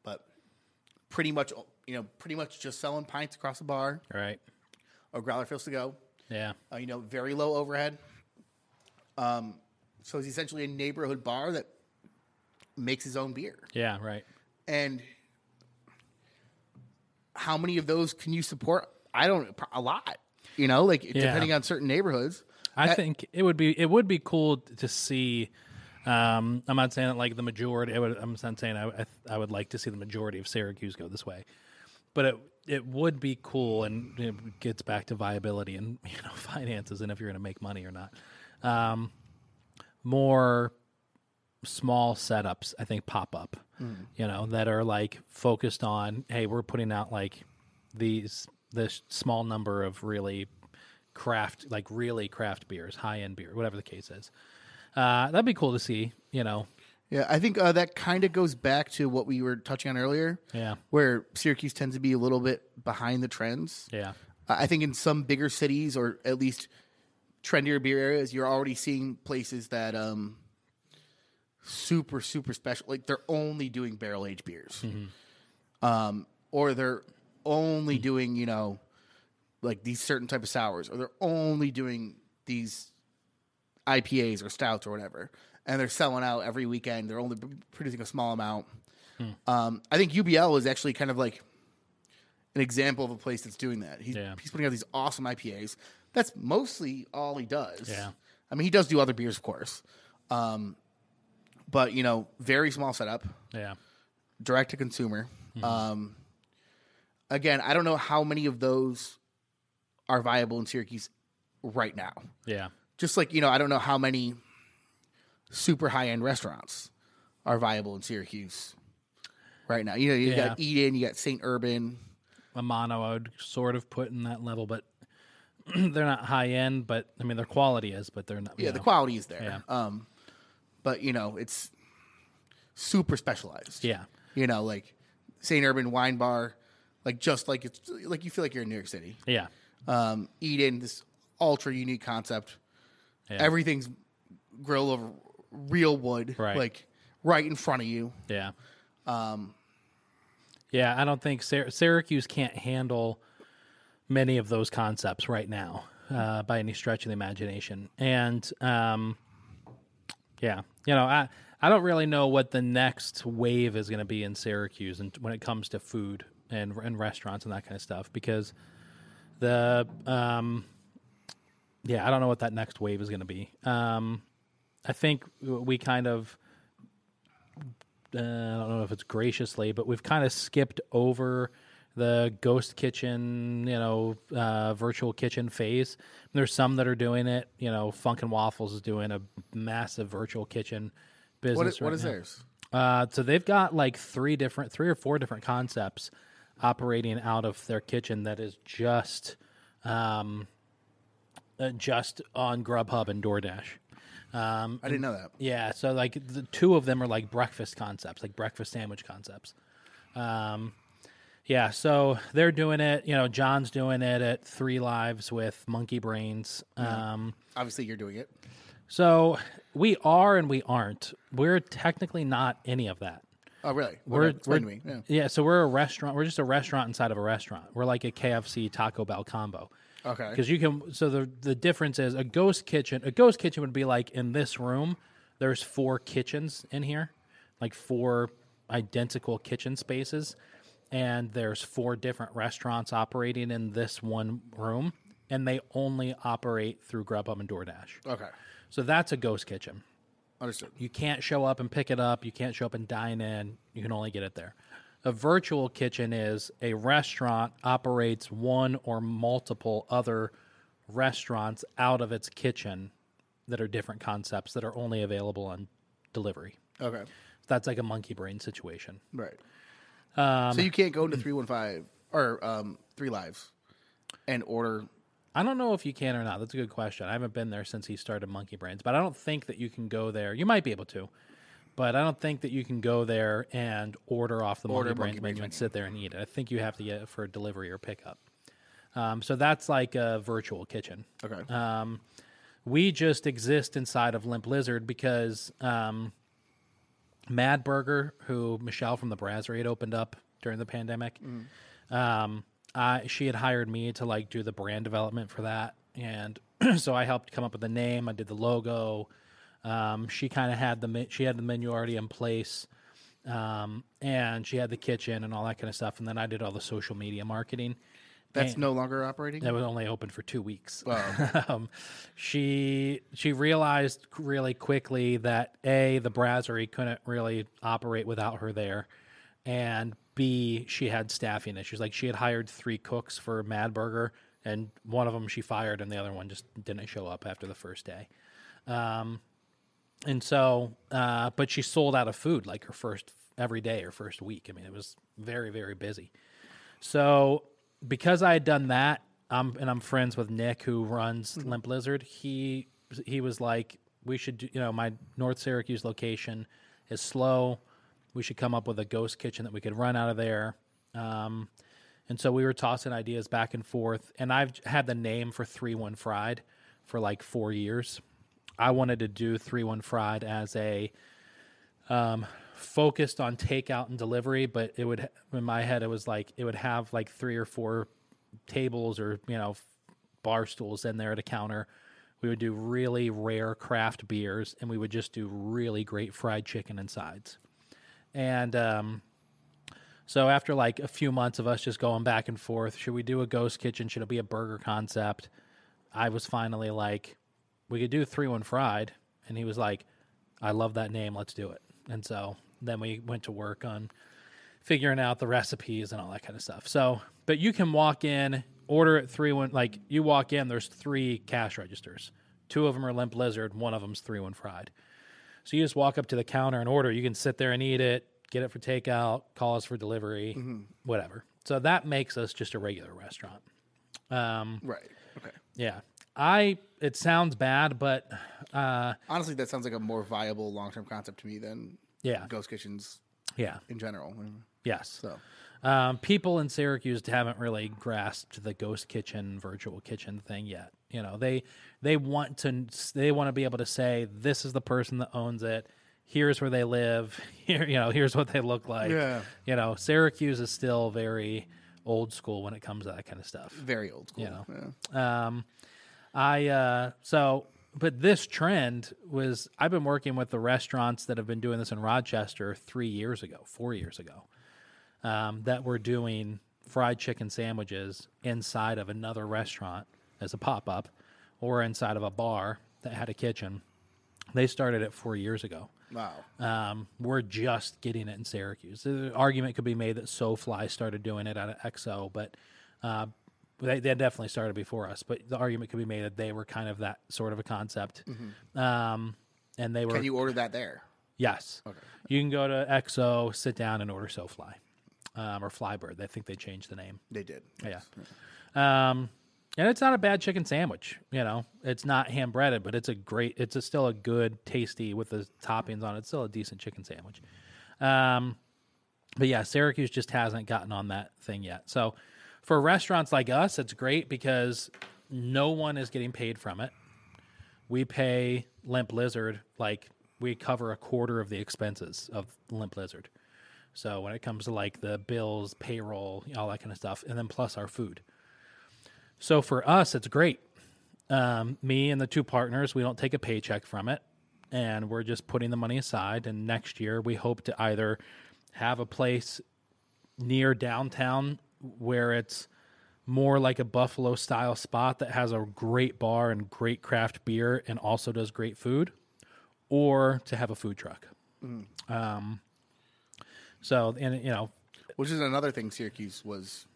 but pretty much, you know, pretty much just selling pints across the bar, right? Or growler fills to go. Yeah. Uh, you know, very low overhead. Um, so it's essentially a neighborhood bar that makes his own beer. Yeah, right. And how many of those can you support? I don't a lot. You know, like yeah. depending on certain neighborhoods. I that, think it would be it would be cool to see. Um, I'm not saying that like the majority. I would, I'm not saying I, I I would like to see the majority of Syracuse go this way, but it it would be cool, and it gets back to viability and, you know, finances and if you're going to make money or not. Um, more. Small setups, I think, pop up, mm. you know, that are like focused on, hey, we're putting out like these, this small number of really craft, like really craft beers, high end beer, whatever the case is. Uh, that'd be cool to see, you know. Yeah, I think uh, that kind of goes back to what we were touching on earlier. Yeah. Where Syracuse tends to be a little bit behind the trends. Yeah. Uh, I think in some bigger cities, or at least trendier beer areas, you're already seeing places that, um, super, super special. Like, they're only doing barrel-aged beers. Mm-hmm. Um, or they're only doing, you know, like these certain type of sours. Or they're only doing these I P As or stouts or whatever. And they're selling out every weekend. They're only producing a small amount. Mm. Um, I think U B L is actually kind of like an example of a place that's doing that. He's, yeah. he's putting out these awesome I P As. That's mostly all he does. Yeah. I mean, he does do other beers, of course. Um But, you know, very small setup. Yeah. Direct to consumer. Mm-hmm. Um, again, I don't know how many of those are viable in Syracuse right now. Yeah. Just like, you know, I don't know how many super high-end restaurants are viable in Syracuse right now. You know, you yeah. got Eden, you got Saint Urban. Amano, I would sort of put in that level, but they're not high-end, but, I mean, their quality is, but they're not. Yeah, know. the quality is there. Yeah. Um, But, you know, it's super specialized. Yeah. You know, like Saint Urban Wine Bar, like just like it's like you feel like you're in New York City. Yeah. Um, Eden, this ultra unique concept. Yeah. Everything's grilled over real wood, right. like right in front of you. Yeah. Um, yeah, I don't think Sy- Syracuse can't handle many of those concepts right now uh, by any stretch of the imagination. And, um, yeah. You know, I, I don't really know what the next wave is going to be in Syracuse and when it comes to food and and restaurants and that kind of stuff, because the um yeah, I don't know what that next wave is going to be. Um I think we kind of uh, I don't know if it's graciously, but we've kind of skipped over the ghost kitchen, you know, uh, virtual kitchen phase. There's some that are doing it. You know, Funkin' Waffles is doing a massive virtual kitchen business. What is, right what is now. theirs? Uh, so they've got like three different, three or four different concepts operating out of their kitchen that is just, um, uh, just on Grubhub and DoorDash. Um, I didn't know that. Yeah, so like the two of them are like breakfast concepts, like breakfast sandwich concepts. Um, Yeah, so they're doing it. You know, John's doing it at Three Lives with Monkey Brains. Yeah. Um, Obviously, you're doing it. So we are and we aren't. We're technically not any of that. Oh, really? We're, we're, we're yeah. yeah, so we're a restaurant. We're just a restaurant inside of a restaurant. We're like a K F C Taco Bell combo. Okay. Because you can, so the the difference is a ghost kitchen, a ghost kitchen would be like in this room, there's four kitchens in here, like four identical kitchen spaces, and there's four different restaurants operating in this one room, and they only operate through Grubhub and DoorDash. Okay. So that's a ghost kitchen. Understood. You can't show up and pick it up. You can't show up and dine in. You can only get it there. A virtual kitchen is a restaurant operates one or multiple other restaurants out of its kitchen that are different concepts that are only available on delivery. Okay. So that's like a monkey brain situation. Right. Um, so you can't go into three one five or um, Three Lives and order... I don't know if you can or not. That's a good question. I haven't been there since he started Monkey Brains, but I don't think that you can go there. You might be able to, but I don't think that you can go there and order off the order Monkey Brains menu and sit there and eat it. I think you have to get it for delivery or pickup. Um, so that's like a virtual kitchen. Okay. Um, we just exist inside of Limp Lizard because um, Mad Burger, who Michelle from the Brasserie had opened up during the pandemic, mm. um, I, she had hired me to like do the brand development for that, and so I helped come up with the name. I did the logo. Um, she kind of had the she had the menu already in place, um, and she had the kitchen and all that kind of stuff. And then I did all the social media marketing. That's and no longer operating? That was only open for two weeks. Wow. um, she she realized really quickly that A, the Brasserie couldn't really operate without her there, and B, she had staffing issues. Like she had hired three cooks for Mad Burger, and one of them she fired, and the other one just didn't show up after the first day. Um, and so, uh, but she sold out of food like her first every day or first week. I mean, it was very, very busy. So because I had done that, um, and I'm friends with Nick who runs mm-hmm. Limp Lizard. He he was like, we should, do, you know, my North Syracuse location is slow. We should come up with a ghost kitchen that we could run out of there. Um, and so we were tossing ideas back and forth. And I've had the name for three one Fried for like four years. I wanted to do three one Fried as a um, focused on takeout and delivery, but it would, in my head, it was like, it would have like three or four tables or, you know, bar stools in there at a counter. We would do really rare craft beers, and we would just do really great fried chicken and sides. And um, so after like a few months of us just going back and forth, should we do a ghost kitchen? Should it be a burger concept? I was finally like, we could do three one Fried. And he was like, I love that name. Let's do it. And so then we went to work on figuring out the recipes and all that kind of stuff. So, but you can walk in, order at three one, like you walk in, there's three cash registers. Two of them are Limp Lizard. One of them's three one Fried. So you just walk up to the counter and order. You can sit there and eat it, get it for takeout, call us for delivery, mm-hmm. whatever. So that makes us just a regular restaurant. Um, right. Okay. Yeah. I. It sounds bad, but... Uh, honestly, that sounds like a more viable long-term concept to me than yeah. ghost kitchens yeah. in general. Yes. So, um, people in Syracuse haven't really grasped the ghost kitchen, virtual kitchen thing yet. You know, they they want to they want to be able to say, this is the person that owns it. Here's where they live. Here, you know, here's what they look like. Yeah. You know, Syracuse is still very old school when it comes to that kind of stuff. Very old school. You know, yeah. um, I uh, so but this trend was I've been working with the restaurants that have been doing this in Rochester three years ago, four years ago, um, that were doing fried chicken sandwiches inside of another restaurant as a pop-up, or inside of a bar that had a kitchen. They started it four years ago. Wow. Um, we're just getting it in Syracuse. The argument could be made that SoFly started doing it out of X O, but uh, they, they definitely started before us. But the argument could be made that they were kind of that sort of a concept. Mm-hmm. Um, and they were. Can you order that there? Yes. Okay. You can go to X O, sit down, and order SoFly um, or Flybird. I think they changed the name. They did. Yeah. Yes. Um, And it's not a bad chicken sandwich, you know. It's not hand breaded, but it's a great, it's a still a good, tasty with the toppings on it. It's still a decent chicken sandwich. Um, but yeah, Syracuse just hasn't gotten on that thing yet. So for restaurants like us, it's great because no one is getting paid from it. We pay Limp Lizard, like we cover a quarter of the expenses of Limp Lizard. So when it comes to like the bills, payroll, all that kind of stuff, and then plus our food. So for us, it's great. Um, me and the two partners, we don't take a paycheck from it, and we're just putting the money aside. And next year, we hope to either have a place near downtown where it's more like a Buffalo-style spot that has a great bar and great craft beer and also does great food, or to have a food truck. Mm. Um, so, and you know, which is another thing Syracuse was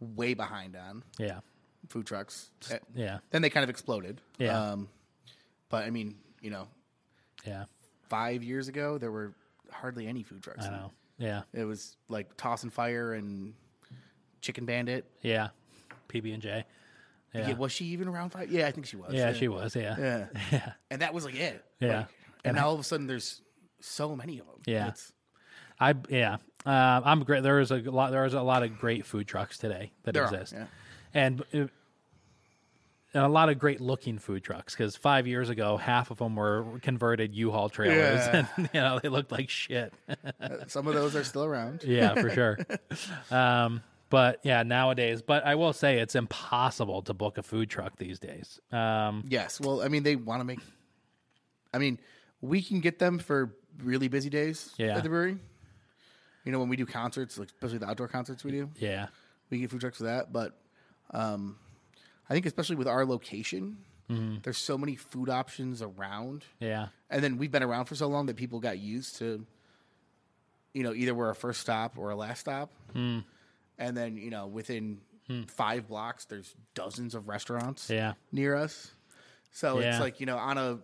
way behind on. Yeah. Food trucks. Yeah. Then they kind of exploded. Yeah. Um, but I mean, you know, yeah. Five years ago, there were hardly any food trucks. I know. Yeah. It was like Toss and Fire and Chicken Bandit. Yeah. P B and J. Yeah. Yeah. Was she even around five? Yeah, I think she was. Yeah, yeah. she was. Yeah. Yeah. Yeah. And that was like it. Yeah. Like, and now all of a sudden, there's so many of them. Yeah. It's, I yeah. Uh, I'm great. There is a lot. There is a lot of great food trucks today that there exist. Are, yeah. And and a lot of great-looking food trucks, because five years ago, half of them were converted U-Haul trailers, yeah. and you know they looked like shit. Some of those are still around. Yeah, for sure. Um, but, yeah, nowadays. But I will say it's impossible to book a food truck these days. Um, yes. Well, I mean, they want to make – I mean, we can get them for really busy days yeah. at the brewery. You know, when we do concerts, like especially the outdoor concerts we do. Yeah. We get food trucks for that, but – Um, I think especially with our location, mm-hmm. there's so many food options around. Yeah. And then we've been around for so long that people got used to, you know, either we're our first stop or our last stop. Mm. And then, you know, within mm. five blocks, there's dozens of restaurants yeah. near us. So yeah. it's like, you know, on a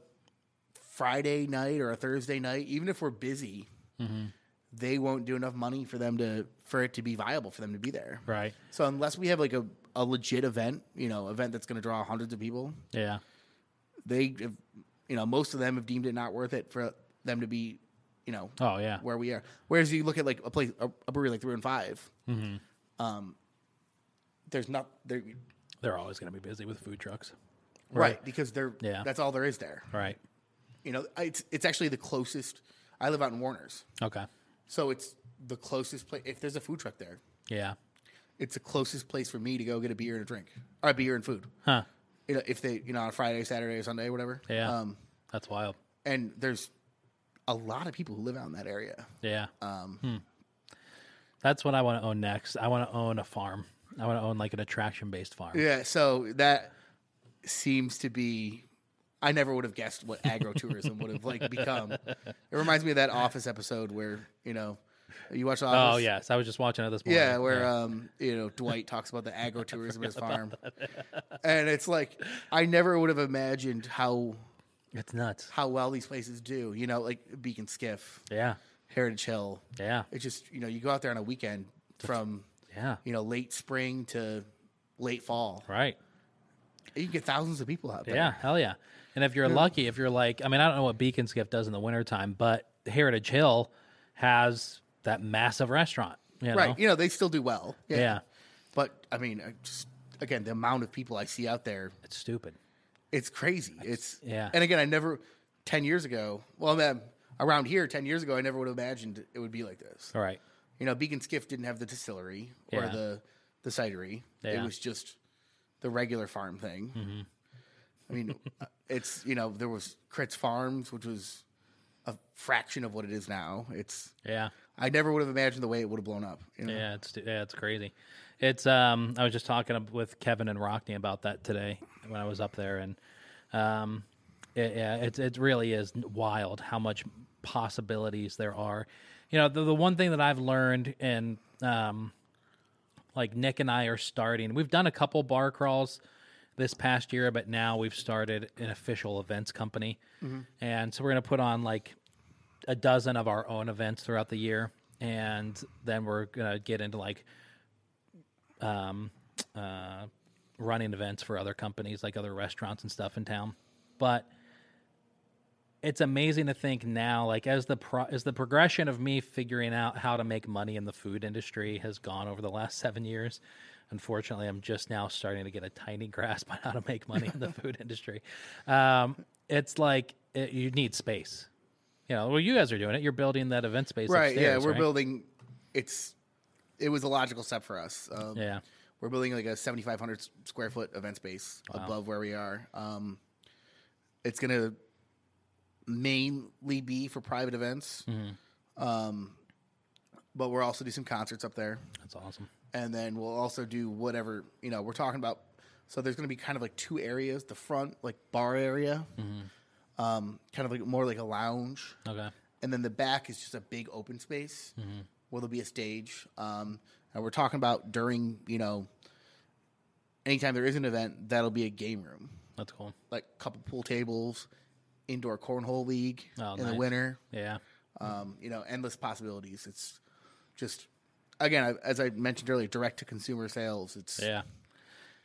Friday night or a Thursday night, even if we're busy, mm-hmm. they won't do enough money for them to, for it to be viable for them to be there. Right. So unless we have like a, a legit event, you know, event that's going to draw hundreds of people. Yeah. They, have, you know, most of them have deemed it not worth it for them to be, you know, oh yeah, where we are. Whereas you look at like a place, a, a brewery like Three and Five, mm-hmm. um, there's not, they're, they're always going to be busy with food trucks. Right. right because they're, yeah. that's all there is there. Right. You know, it's, it's actually the closest. I live out in Warners. Okay. So it's the closest place. If there's a food truck there. Yeah. It's the closest place for me to go get a beer and a drink, or a beer and food. Huh? You know, if they, you know, on a Friday, Saturday, or Sunday, whatever. Yeah, um, that's wild. And there's a lot of people who live out in that area. Yeah. Um, hmm. That's what I want to own next. I want to own a farm. I want to own like an attraction-based farm. Yeah. So that seems to be. I never would have guessed what agro-tourism would have like become. It reminds me of that Office episode where you know. You watch The Office? Oh, yes. I was just watching it this morning. Yeah, where, yeah. Um, you know, Dwight talks about the agro-tourism of his farm. And it's like, I never would have imagined how... It's nuts. How well these places do. You know, like Beacon Skiff. Yeah. Heritage Hill. Yeah. It's just, you know, you go out there on a weekend from, yeah. you know, late spring to late fall. Right. You can get thousands of people out there. Yeah, hell yeah. And if you're yeah. lucky, if you're like... I mean, I don't know what Beacon Skiff does in the wintertime, but Heritage Hill has... that massive restaurant. You right. Know? You know, they still do well. Yeah. yeah. But, I mean, I just again, the amount of people I see out there. It's stupid. It's crazy. It's, it's yeah. And again, I never, ten years ago, well, man, around here ten years ago, I never would have imagined it would be like this. All right. You know, Beacon Skiff didn't have the distillery or yeah. the, the cidery. Yeah. It was just the regular farm thing. Mm-hmm. I mean, it's, you know, there was Kritz Farms, which was a fraction of what it is now. It's, yeah. I never would have imagined the way it would have blown up. You know? Yeah, it's yeah, it's crazy. It's um, I was just talking with Kevin and Rockney about that today when I was up there, and um, it, yeah, it it really is wild how much possibilities there are. You know, the the one thing that I've learned, and um, like Nick and I are starting. We've done a couple bar crawls this past year, but now we've started an official events company, mm-hmm. and so we're gonna put on like. a dozen of our own events throughout the year, and then we're gonna get into like um, uh, running events for other companies, like other restaurants and stuff in town. But it's amazing to think now, like as the pro- as the progression of me figuring out how to make money in the food industry has gone over the last seven years. Unfortunately, I'm just now starting to get a tiny grasp on how to make money in the food industry. Um, it's like it, you need space. You know, well, you guys are doing it. You're building that event space, right? Upstairs, yeah, we're right? building. It's it was a logical step for us. Um, yeah, We're building like a seventy-five hundred square foot event space wow. above where we are. Um, it's going to mainly be for private events. Mm-hmm. Um, but we'll also do some concerts up there. That's awesome. And then we'll also do whatever, you know, we're talking about. So there's going to be kind of like two areas, the front, like bar area, mm-hmm. um, kind of like more like a lounge. Okay. And then the back is just a big open space mm-hmm. where there'll be a stage. Um, and we're talking about during, you know, anytime there is an event, that'll be a game room. That's cool. Like a couple pool tables, indoor cornhole league oh, in nice. the winter. Yeah. Um, you know, endless possibilities. It's just, again, I, as I mentioned earlier, direct to consumer sales. It's yeah.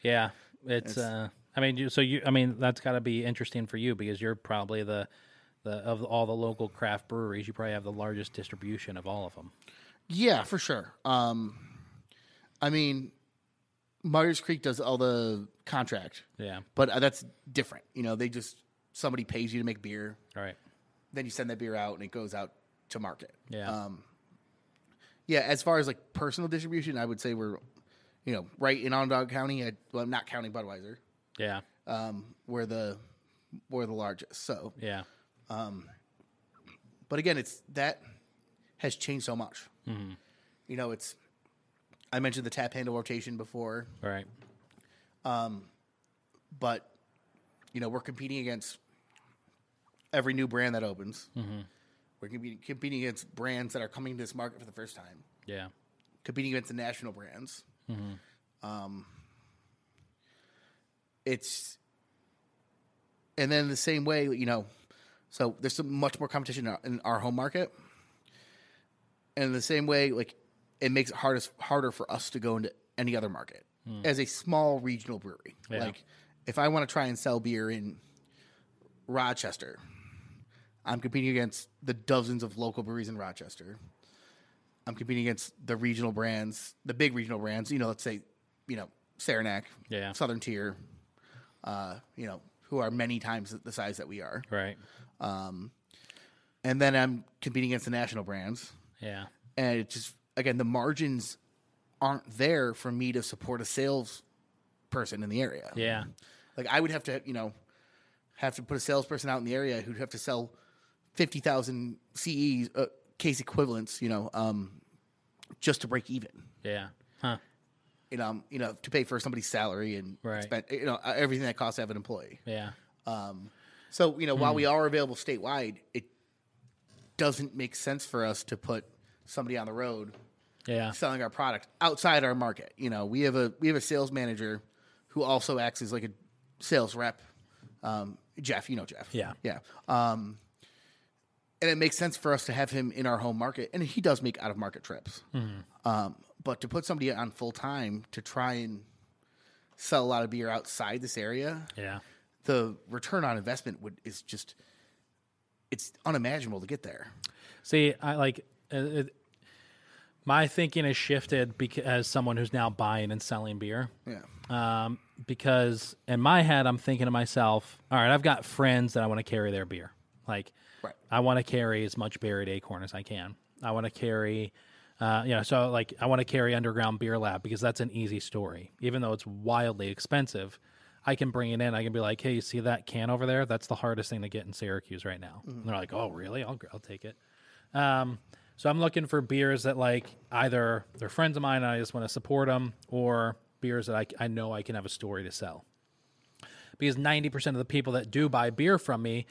Yeah. It's, it's uh, I mean, so you, I mean, that's got to be interesting for you because you're probably the, the, of all the local craft breweries, you probably have the largest distribution of all of them. Yeah, for sure. Um, I mean, Myers Creek does all the contract. Yeah. But that's different. You know, they just, somebody pays you to make beer. All right. Then you send that beer out and it goes out to market. Yeah. Um, yeah. As far as like personal distribution, I would say we're, you know, right in Onondaga County, at, well, not counting Budweiser. Yeah. Um, we're the we're the largest. So yeah. Um, but again, it's that has changed so much. Mm-hmm. You know, it's I mentioned the tap handle rotation before, right? Um, but you know, we're competing against every new brand that opens. Mm-hmm. We're competing competing against brands that are coming to this market for the first time. Yeah. Competing against the national brands. Mm-hmm. Um, it's, and then the same way, you know, so there's some much more competition in our, in our home market, and the same way, like it makes it hardest harder for us to go into any other market mm. as a small regional brewery. Yeah. Like if I want to try and sell beer in Rochester, I'm competing against the dozens of local breweries in Rochester. I'm competing against the regional brands, the big regional brands, you know, let's say, you know, Saranac, yeah. Southern Tier, uh, you know, who are many times the size that we are. Right. Um, and then I'm competing against the national brands. Yeah. And it just, again, the margins aren't there for me to support a sales person in the area. Yeah. Like I would have to, you know, have to put a salesperson out in the area who'd have to sell fifty thousand C Es, uh, case equivalents, you know, um, just to break even. Yeah. Huh. You know, um, you know, to pay for somebody's salary and right. spend, you know, everything that costs to have an employee. Yeah. Um, so, you know, hmm. while we are available statewide, it doesn't make sense for us to put somebody on the road yeah. selling our product outside our market. You know, we have a, we have a sales manager who also acts as like a sales rep. Um, Jeff, you know, Jeff. Yeah. Yeah. Um, And it makes sense for us to have him in our home market. And he does make out-of-market trips. Mm-hmm. Um, but to put somebody on full-time to try and sell a lot of beer outside this area, yeah, the return on investment would is just – it's unimaginable to get there. See, I like uh, – my thinking has shifted because, as someone who's now buying and selling beer. Yeah. Um, because in my head, I'm thinking to myself, all right, I've got friends that I want to carry their beer. Like – Right. I want to carry as much Buried Acorn as I can. I want to carry, uh, you know, so like I want to carry Underground Beer Lab because that's an easy story. Even though it's wildly expensive, I can bring it in. I can be like, hey, you see that can over there? That's the hardest thing to get in Syracuse right now. Mm-hmm. And they're like, oh, really? I'll I'll take it. Um, so I'm looking for beers that like either they're friends of mine and I just want to support them, or beers that I, I know I can have a story to sell. Because ninety percent of the people that do buy beer from me,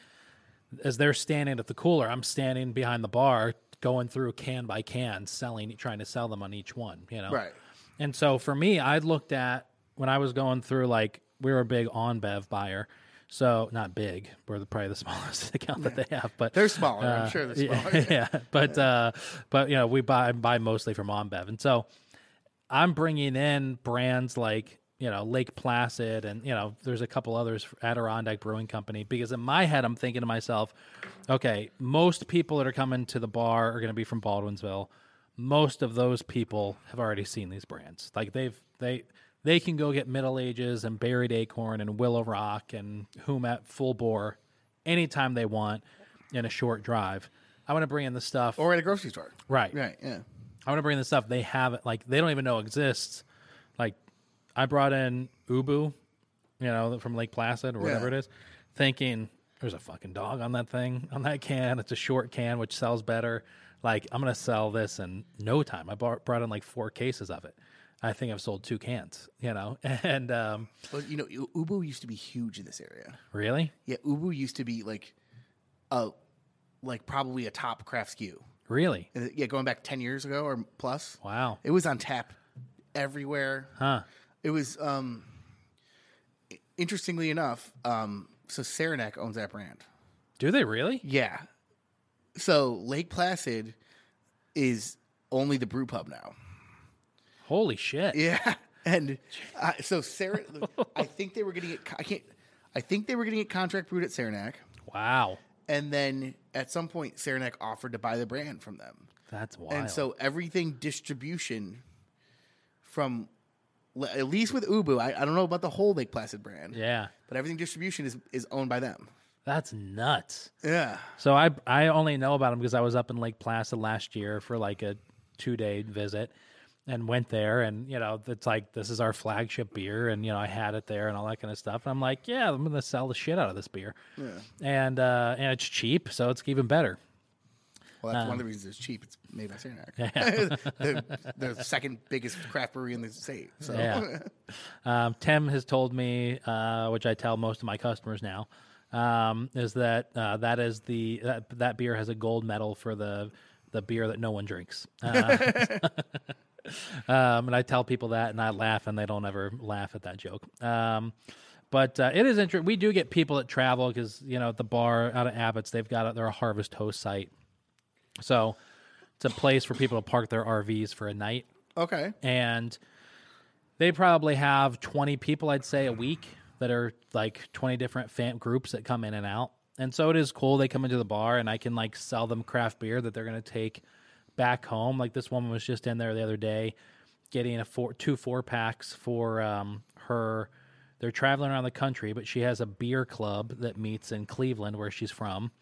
as they're standing at the cooler, I'm standing behind the bar going through can by can, selling, trying to sell them on each one, you know? Right. And so for me, I looked at when I was going through, like, we were a big OnBev buyer. So not big, we're the, probably the smallest account that yeah. they have, but they're smaller. Uh, I'm sure they're smaller. Yeah. yeah. But, yeah. uh, but you know, we buy, buy mostly from OnBev. And so I'm bringing in brands like, you know, Lake Placid, and, you know, there's a couple others, Adirondack Brewing Company, because in my head, I'm thinking to myself, okay, most people that are coming to the bar are going to be from Baldwinsville. Most of those people have already seen these brands. Like they've, they, they can go get Middle Ages and Buried Acorn and Willow Rock and Whom at Full Bore anytime they want in a short drive. I want to bring in the stuff. Or at a grocery store. Right. Right. Yeah. I want to bring in the stuff they have, like, they don't even know exists. Like, I brought in Ubu, you know, from Lake Placid or whatever yeah. it is, thinking there's a fucking dog on that thing, on that can. It's a short can, which sells better. Like, I'm going to sell this in no time. I bought, brought in like four cases of it. I think I've sold two cans, you know, and um, well, you know, Ubu used to be huge in this area. Really? Yeah, Ubu used to be like a like probably a top craft S K U. Really? Yeah, going back ten years ago or plus. Wow. It was on tap everywhere. Huh. It was um, interestingly enough, um, so Saranac owns that brand. Do they really? Yeah. So Lake Placid is only the brew pub now. Holy shit! Yeah, and uh, so Sarah, I think they were getting it. I can't. I think they were getting it contract brewed at Saranac. Wow! And then at some point, Saranac offered to buy the brand from them. That's wild. And so everything distribution from, at least with Ubu, I, I don't know about the whole Lake Placid brand. Yeah, but everything distribution is is owned by them. That's nuts. Yeah. So I I only know about them because I was up in Lake Placid last year for like a two day visit. And went there, and you know, it's like, this is our flagship beer, and you know, I had it there and all that kind of stuff. And I'm like, yeah, I'm gonna sell the shit out of this beer, yeah. and uh, and it's cheap, so it's even better. Well, that's um, one of the reasons it's cheap. It's made by Saranac, yeah. the, the second biggest craft brewery in the state. So, yeah. um, Tim has told me, uh, which I tell most of my customers now, um, is that uh, that is the that, that beer has a gold medal for the the beer that no one drinks. Uh, Um, and I tell people that, and I laugh, and they don't ever laugh at that joke. Um, but uh, it is interesting. We do get people that travel because, you know, at the bar out of Abbott's, they've got a, they're a Harvest Host site, so it's a place for people to park their R Vs for a night. Okay, and they probably have twenty people, I'd say, a week that are like twenty different fan groups that come in and out, and so it is cool. They come into the bar, and I can like sell them craft beer that they're going to take back home. Like this woman was just in there the other day getting a four, two four packs for um, her. They're traveling around the country, but she has a beer club that meets in Cleveland where she's from.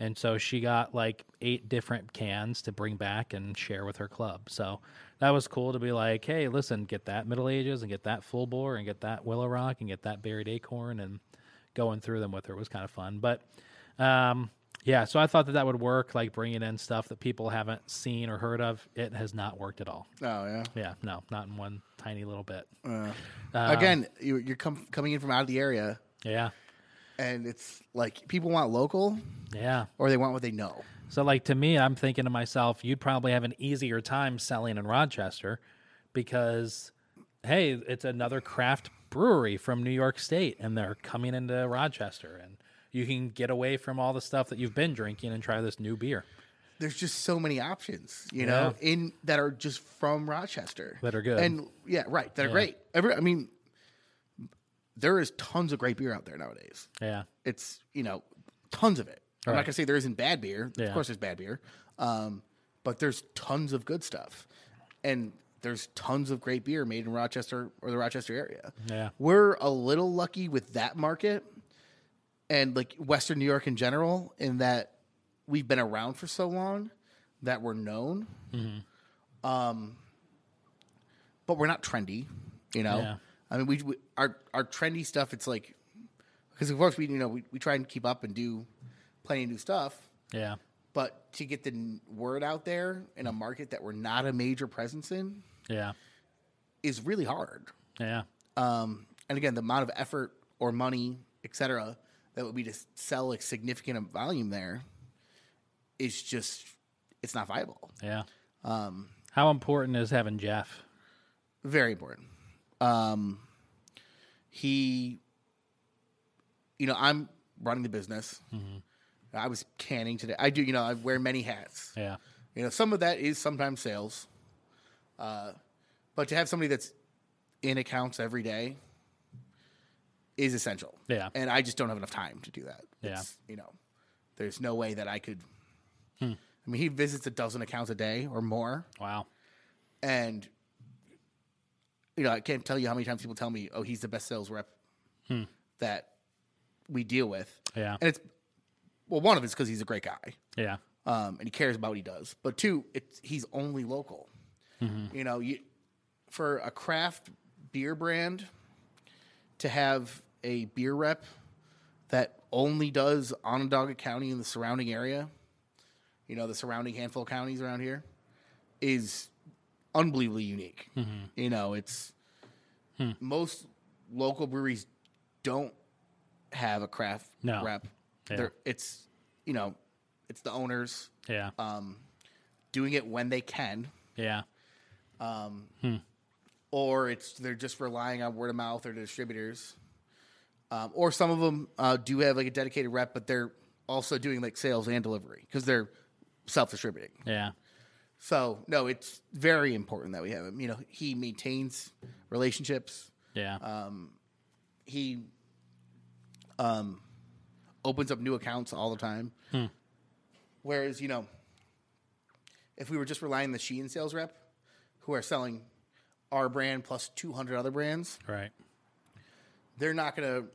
And so she got like eight different cans to bring back and share with her club. So that was cool to be like, hey, listen, get that Middle Ages and get that Full Bore and get that Willow Rock and get that Buried Acorn, and going through them with her was kind of fun. But, um, yeah, so I thought that that would work, like bringing in stuff that people haven't seen or heard of. It has not worked at all. Oh, yeah? Yeah, no, not in one tiny little bit. Uh, um, again, you're com- coming in from out of the area. Yeah. And it's like people want local. Yeah. Or they want what they know. So, like, to me, I'm thinking to myself, you'd probably have an easier time selling in Rochester because, hey, it's another craft brewery from New York State, and they're coming into Rochester, and you can get away from all the stuff that you've been drinking and try this new beer. There's just so many options, you know, yeah. in that are just from Rochester. That are good. And yeah, right. That are yeah. great. Every, I mean, there is tons of great beer out there nowadays. Yeah. It's, you know, tons of it. I'm right. not going to say there isn't bad beer. Yeah. Of course there's bad beer. Um, but there's tons of good stuff. And there's tons of great beer made in Rochester or the Rochester area. Yeah. We're a little lucky with that market. And like Western New York in general, in that we've been around for so long that we're known, mm-hmm. um, but we're not trendy, you know. Yeah. I mean, we, we our our trendy stuff. It's like, because of course we you know we, we try and keep up and do plenty of new stuff. Yeah. But to get the word out there in a market that we're not a major presence in, yeah, is really hard. Yeah. Um, and again, the amount of effort or money, et cetera, that would be to sell a significant volume there is just, it's not viable. Yeah. Um, How important is having Jeff? Very important. Um, he, you know, I'm running the business. Mm-hmm. I was canning today. I do, you know, I wear many hats. Yeah. You know, some of that is sometimes sales. Uh, but to have somebody that's in accounts every day is essential. Yeah. And I just don't have enough time to do that. It's, yeah. You know, there's no way that I could. Hmm. I mean, he visits a dozen accounts a day or more. Wow. And, you know, I can't tell you how many times people tell me, oh, he's the best sales rep hmm. that we deal with. Yeah. And it's, well, one of it's because he's a great guy. Yeah. Um, and he cares about what he does. But two, it's he's only local. Mm-hmm. You know, you, for a craft beer brand to have a beer rep that only does Onondaga County and the surrounding area, you know, the surrounding handful of counties around here, is unbelievably unique. Mm-hmm. You know, it's hmm. most local breweries don't have a craft no. rep. Yeah. It's, you know, it's the owners. Yeah. Um, doing it when they can. Yeah. Um, hmm. Or it's they're just relying on word of mouth or distributors. Um, or some of them uh, do have like a dedicated rep, but they're also doing like sales and delivery because they're self-distributing. Yeah. So, no, it's very important that we have him. You know, he maintains relationships. Yeah. Um, he um, opens up new accounts all the time. Hmm. Whereas, you know, if we were just relying on the Shein sales rep, who are selling our brand plus two hundred other brands. Right. They're not going to,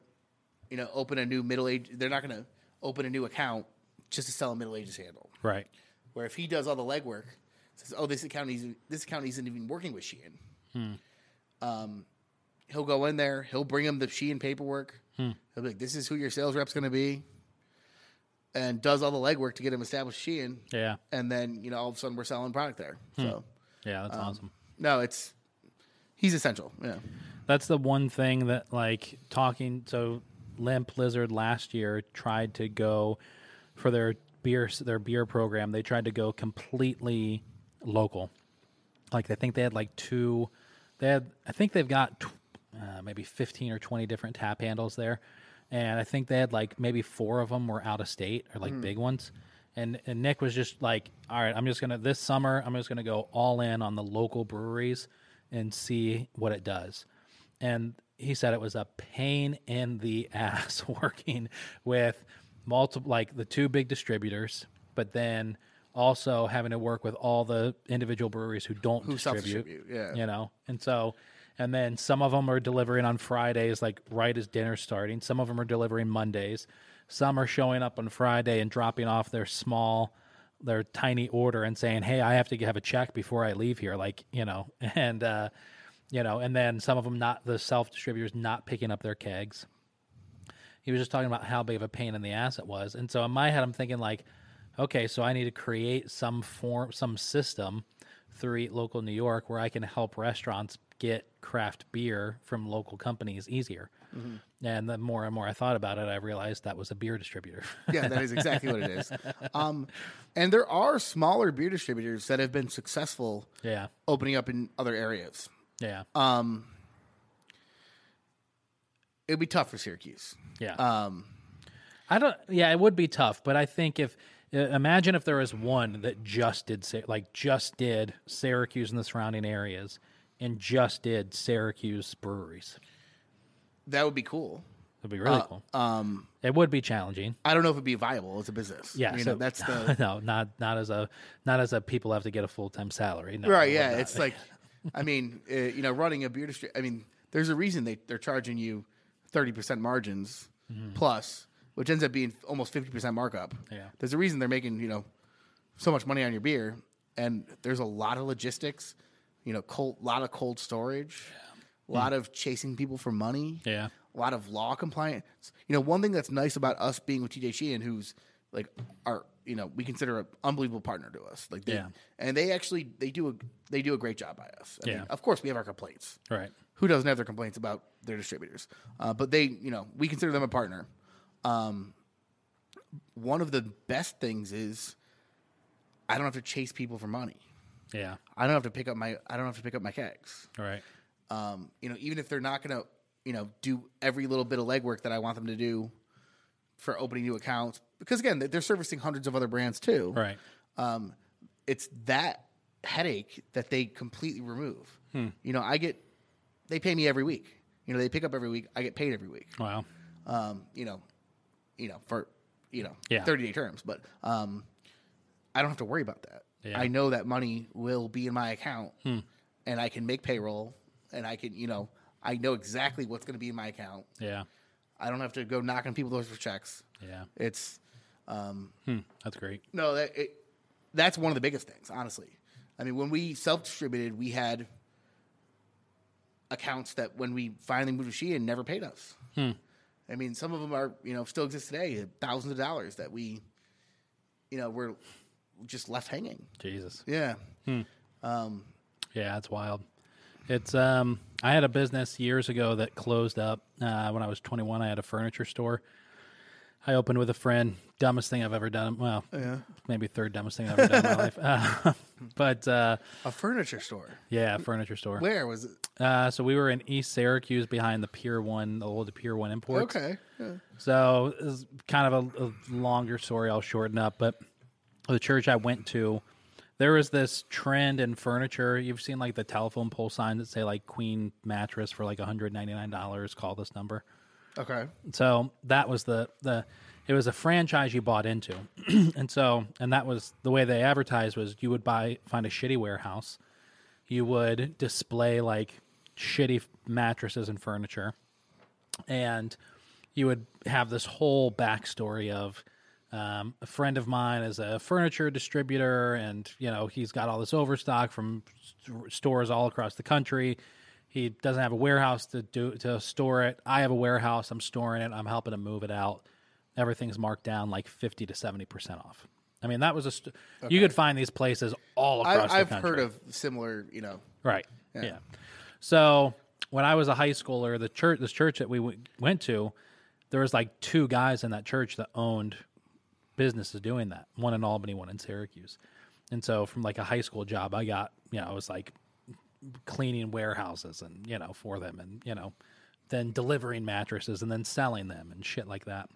you know, open a new middle age. They're not going to open a new account just to sell a Middle Ages handle. Right. Where if he does all the legwork, says, oh, this account isn't, this account isn't even working with Shein. Hmm. Um, he'll go in there. He'll bring him the Shein paperwork. Hmm. He'll be like, this is who your sales rep's going to be. And does all the legwork to get him established Shein. Yeah. And then, you know, all of a sudden we're selling product there. Hmm. So, yeah, that's um, awesome. No, it's, he's essential. Yeah. That's the one thing that, like, talking so Limp Lizard last year tried to go for their beer their beer program. They tried to go completely local. Like, I think they had like two. They had I think they've got uh, maybe fifteen or twenty different tap handles there, and I think they had like maybe four of them were out of state or like mm. big ones. And and Nick was just like, all right, I'm just gonna this summer I'm just gonna go all in on the local breweries and see what it does. And he said it was a pain in the ass working with multiple, like the two big distributors, but then also having to work with all the individual breweries who don't who distribute, distribute. Yeah. You know? And so, and then some of them are delivering on Fridays, like right as dinner's starting. Some of them are delivering Mondays. Some are showing up on Friday and dropping off their small, their tiny order and saying, hey, I have to have a check before I leave here. Like, you know, and, uh, You know, and then some of them not, the self-distributors not picking up their kegs. He was just talking about how big of a pain in the ass it was. And so in my head, I'm thinking like, okay, so I need to create some form, some system through Eat Local New York where I can help restaurants get craft beer from local companies easier. Mm-hmm. And the more and more I thought about it, I realized that was a beer distributor. Yeah, that is exactly what it is. Um, and there are smaller beer distributors that have been successful yeah. opening up in other areas. Yeah. Um, it'd be tough for Syracuse. Yeah. Um, I don't. Yeah, it would be tough. But I think if imagine if there was one that just did like just did Syracuse and the surrounding areas, and just did Syracuse breweries. That would be cool. It'd be really uh, cool. Um, it would be challenging. I don't know if it'd be viable as a business. Yeah, you so, know, that's the no, not not as a not as a people have to get a full time salary. No, right. Yeah, not. It's like. I mean, uh, you know, running a beer district. I mean, there's a reason they they're charging you thirty percent margins mm. plus, which ends up being almost fifty percent markup. Yeah, there's a reason they're making you know so much money on your beer, and there's a lot of logistics, you know, cold, lot of cold storage, a yeah. lot mm. of chasing people for money. Yeah, a lot of law compliance. You know, one thing that's nice about us being with T J Sheehan, who's like our you know we consider an unbelievable partner to us. Like they, yeah, and they actually they do a they do a great job by us. I yeah, mean, of course we have our complaints. Right, who doesn't have their complaints about their distributors? Uh, but they you know we consider them a partner. Um, one of the best things is I don't have to chase people for money. Yeah, I don't have to pick up my I don't have to pick up my kegs. Right, um, you know even if they're not gonna you know do every little bit of legwork that I want them to do for opening new accounts. Because, again, they're servicing hundreds of other brands, too. Right. Um, it's that headache that they completely remove. Hmm. You know, I get – they pay me every week. You know, they pick up every week. I get paid every week. Wow. Um, you know, you know, for, you know, yeah. thirty-day terms. But um, I don't have to worry about that. Yeah. I know that money will be in my account, hmm. and I can make payroll, and I can – you know, I know exactly what's going to be in my account. Yeah. I don't have to go knocking people's doors for checks. Yeah. It's – Um, hmm, that's great. No, that, it, that's one of the biggest things, honestly. I mean, when we self-distributed, we had accounts that when we finally moved to Sheehan never paid us. Hmm. I mean, some of them are, you know, still exist today, thousands of dollars that we, you know, were just left hanging. Jesus. Yeah. Hmm. Um, yeah, that's wild. It's, um, I had a business years ago that closed up, uh, when I was twenty-one, I had a furniture store. I opened with a friend, dumbest thing I've ever done. Well, yeah. Maybe third dumbest thing I've ever done in my life. Uh, but, uh, a furniture store. Yeah. A furniture store. Where was it? Uh, so we were in East Syracuse behind the Pier One, the old Pier One Imports. Okay. Yeah. So it was kind of a, a longer story. I'll shorten up, but the church I went to, there was this trend in furniture. You've seen like the telephone pole signs that say like Queen mattress for like one hundred ninety-nine dollars. Call this number. Okay. So that was the, the, it was a franchise you bought into. And so, and that was the way they advertised was you would buy, find a shitty warehouse. You would display like shitty mattresses and furniture. And you would have this whole backstory of, Um, a friend of mine is a furniture distributor, and you know he's got all this overstock from st- stores all across the country. He doesn't have a warehouse to do to store it. I have a warehouse. I'm storing it. I'm helping him move it out. Everything's marked down like fifty to seventy percent off. I mean, that was a st- okay. You could find these places all across I, the country. I've heard of similar, you know. Right. Yeah. yeah. So when I was a high schooler, the church, this church that we w- went to, there was like two guys in that church that owned businesses doing that, one in Albany, one in Syracuse. And so from like a high school job I got, you know, I was like cleaning warehouses and, you know, for them and, you know, then delivering mattresses and then selling them and shit like that.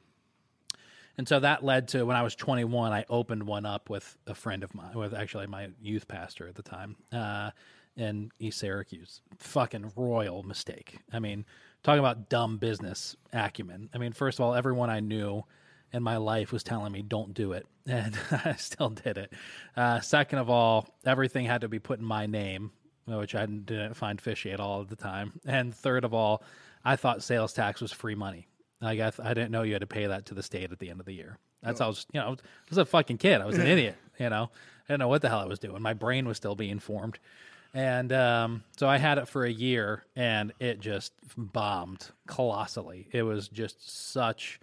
And so that led to when I was twenty-one, I opened one up with a friend of mine, with actually my youth pastor at the time, uh, in East Syracuse. Fucking royal mistake. I mean, talking about dumb business acumen. I mean, first of all, everyone I knew and my life was telling me, don't do it. And I still did it. Uh, second of all, everything had to be put in my name, which I didn't find fishy at all at the time. And third of all, I thought sales tax was free money. Like I, th- I didn't know you had to pay that to the state at the end of the year. That's oh. I was, you know, I was a fucking kid. I was an idiot, you know. I didn't know what the hell I was doing. My brain was still being formed. And um, so I had it for a year, and it just bombed colossally. It was just such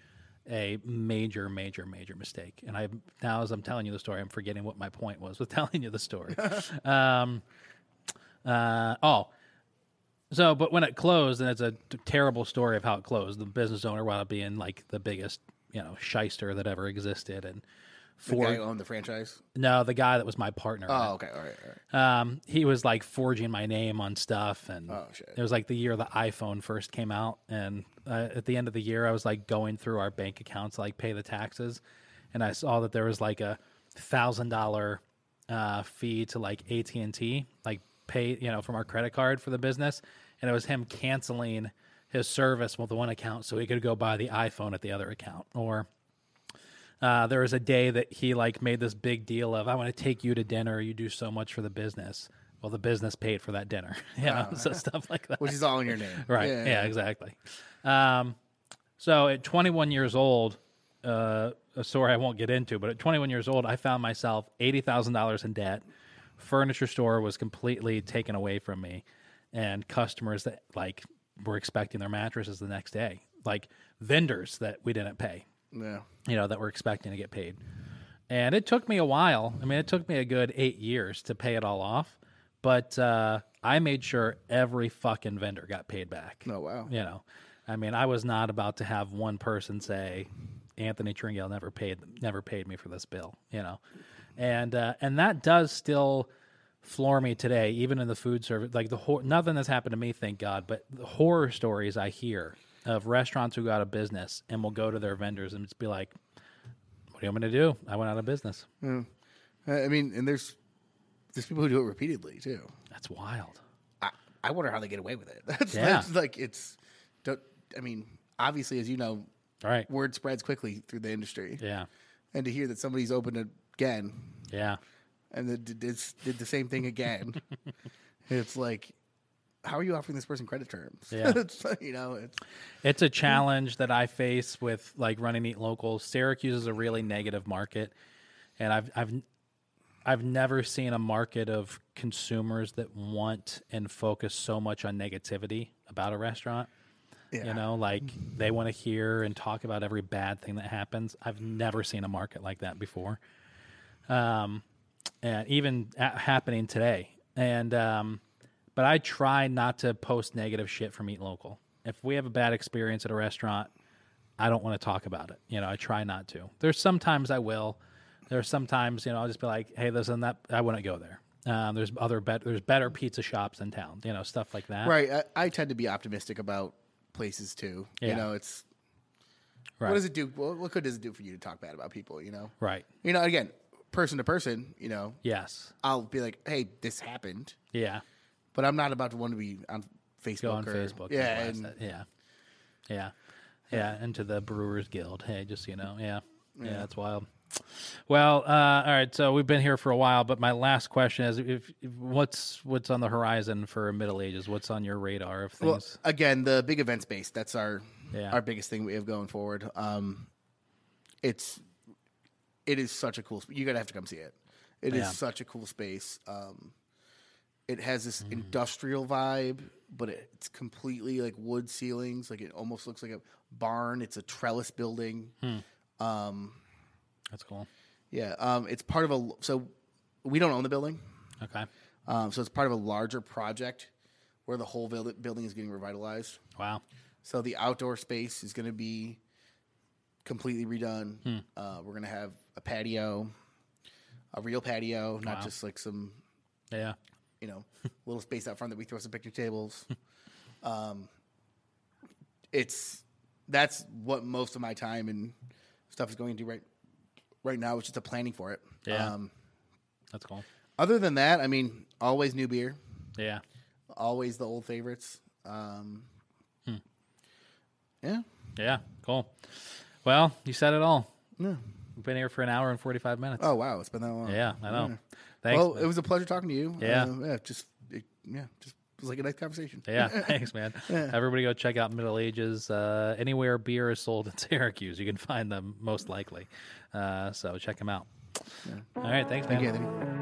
a major, major, major mistake. And I now, as I'm telling you the story, I'm forgetting what my point was with telling you the story. um, uh, oh, so, but when it closed, and it's a t- terrible story of how it closed, the business owner wound up being like the biggest, you know, shyster that ever existed. And for the guy who owned the franchise? No, the guy that was my partner. Oh, okay. All right. All right. Um, he was like forging my name on stuff. And oh, shit. It was like the year the iPhone first came out. And uh, at the end of the year, I was like going through our bank accounts, like pay the taxes. And I saw that there was like a thousand dollar uh, fee to like A T and T, like pay, you know, from our credit card for the business. And it was him canceling his service with the one account so he could go buy the iPhone at the other account. Or Uh, there was a day that he like made this big deal of, I want to take you to dinner. You do so much for the business. Well, the business paid for that dinner, you know, oh, so stuff like that. Which is all in your name. Right. Yeah, yeah exactly. Um, so at twenty-one years old, uh, a story I won't get into, but at twenty-one years old, I found myself eighty thousand dollars in debt. Furniture store was completely taken away from me, and customers that like were expecting their mattresses the next day, like vendors that we didn't pay. Yeah, you know, that we're expecting to get paid. And it took me a while. I mean, it took me a good eight years to pay it all off. But uh, I made sure every fucking vendor got paid back. Oh, wow. You know, I mean, I was not about to have one person say, Anthony Tringale never paid never paid me for this bill, you know. And uh, and that does still floor me today, even in the food service. Like, the ho- nothing that's happened to me, thank God, but the horror stories I hear of restaurants who go out of business and will go to their vendors and just be like, what do you want me to do? I went out of business. Yeah. I mean, and there's there's people who do it repeatedly, too. That's wild. I, I wonder how they get away with it. That's yeah. That's like it's, don't, I mean, obviously, as you know, right. Word spreads quickly through the industry. Yeah. And to hear that somebody's opened again. Yeah. And that it's did the same thing again. It's like, how are you offering this person credit terms? Yeah. It's, you know, it's it's a challenge that I face with like running Eat Local. Syracuse is a really negative market, and I've I've I've never seen a market of consumers that want and focus so much on negativity about a restaurant. Yeah. You know, like they want to hear and talk about every bad thing that happens. I've never seen a market like that before. Um, and even at, happening today. And, um, but I try not to post negative shit from Eat Local. If we have a bad experience at a restaurant, I don't want to talk about it. You know, I try not to. There's sometimes I will. There's sometimes, you know, I'll just be like, hey, listen, that I wouldn't go there. Um, there's other bet there's better pizza shops in town, you know, stuff like that. Right. I, I tend to be optimistic about places too. Yeah. You know, it's right. What does it do? What, what could does it do for you to talk bad about people? You know, right? You know, again, person to person. You know, yes, I'll be like, hey, this happened. Yeah, but I'm not about to want to be on Facebook Go on or Facebook. Yeah, and, and, yeah, yeah, yeah, into the Brewers Guild. Hey, just you know, yeah, yeah, yeah that's wild. Well, uh, all right. So we've been here for a while, but my last question is: if, if what's what's on the horizon for Middle Ages? What's on your radar of things? Well, again, the big event space. That's our yeah. our biggest thing we have going forward. Um, it's it is such a cool. You're gonna have to come see it. It yeah. is such a cool space. Um, it has this mm. industrial vibe, but it, it's completely like wood ceilings. Like it almost looks like a barn. It's a trellis building. Hmm. Um, That's cool. Yeah, um, it's part of a so we don't own the building. Okay. Um, so it's part of a larger project where the whole building is getting revitalized. Wow. So the outdoor space is going to be completely redone. Hmm. Uh, we're going to have a patio, a real patio, not wow. just like some yeah, you know, little space out front that we throw some picnic tables. um, it's that's what most of my time and stuff is going into right. Right now, it's just a planning for it. Yeah, um, that's cool. Other than that, I mean, always new beer. Yeah, always the old favorites. Um, hmm. Yeah, yeah, cool. Well, you said it all. Yeah, we've been here for an hour and forty-five minutes. Oh wow, it's been that long. Yeah, I know. Yeah. Thanks. Well, man. It was a pleasure talking to you. Yeah, uh, yeah, just it, yeah, just. It was like a nice conversation. Yeah, thanks, man. Yeah. Everybody go check out Middle Ages. Uh, anywhere beer is sold in Syracuse, you can find them most likely. Uh, so check them out. Yeah. All right, thanks, man. Thank you,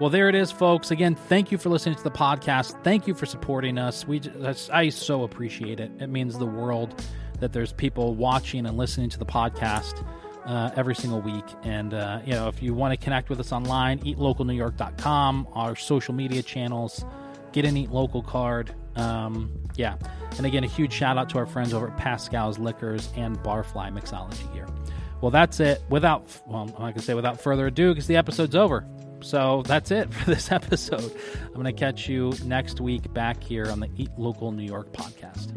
Well, there it is, folks. Again, thank you for listening to the podcast. Thank you for supporting us. We just, I so appreciate it. It means the world that there's people watching and listening to the podcast uh, every single week. And, uh, you know, if you want to connect with us online, eat local new york dot com, our social media channels, get an Eat Local card. Um, yeah. And again, a huge shout out to our friends over at Pascal's Liquors and Barfly Mixology here. Well, that's it. Without, well, I'm not going to say without further ado because the episode's over. So that's it for this episode. I'm going to catch you next week back here on the Eat Local New York podcast.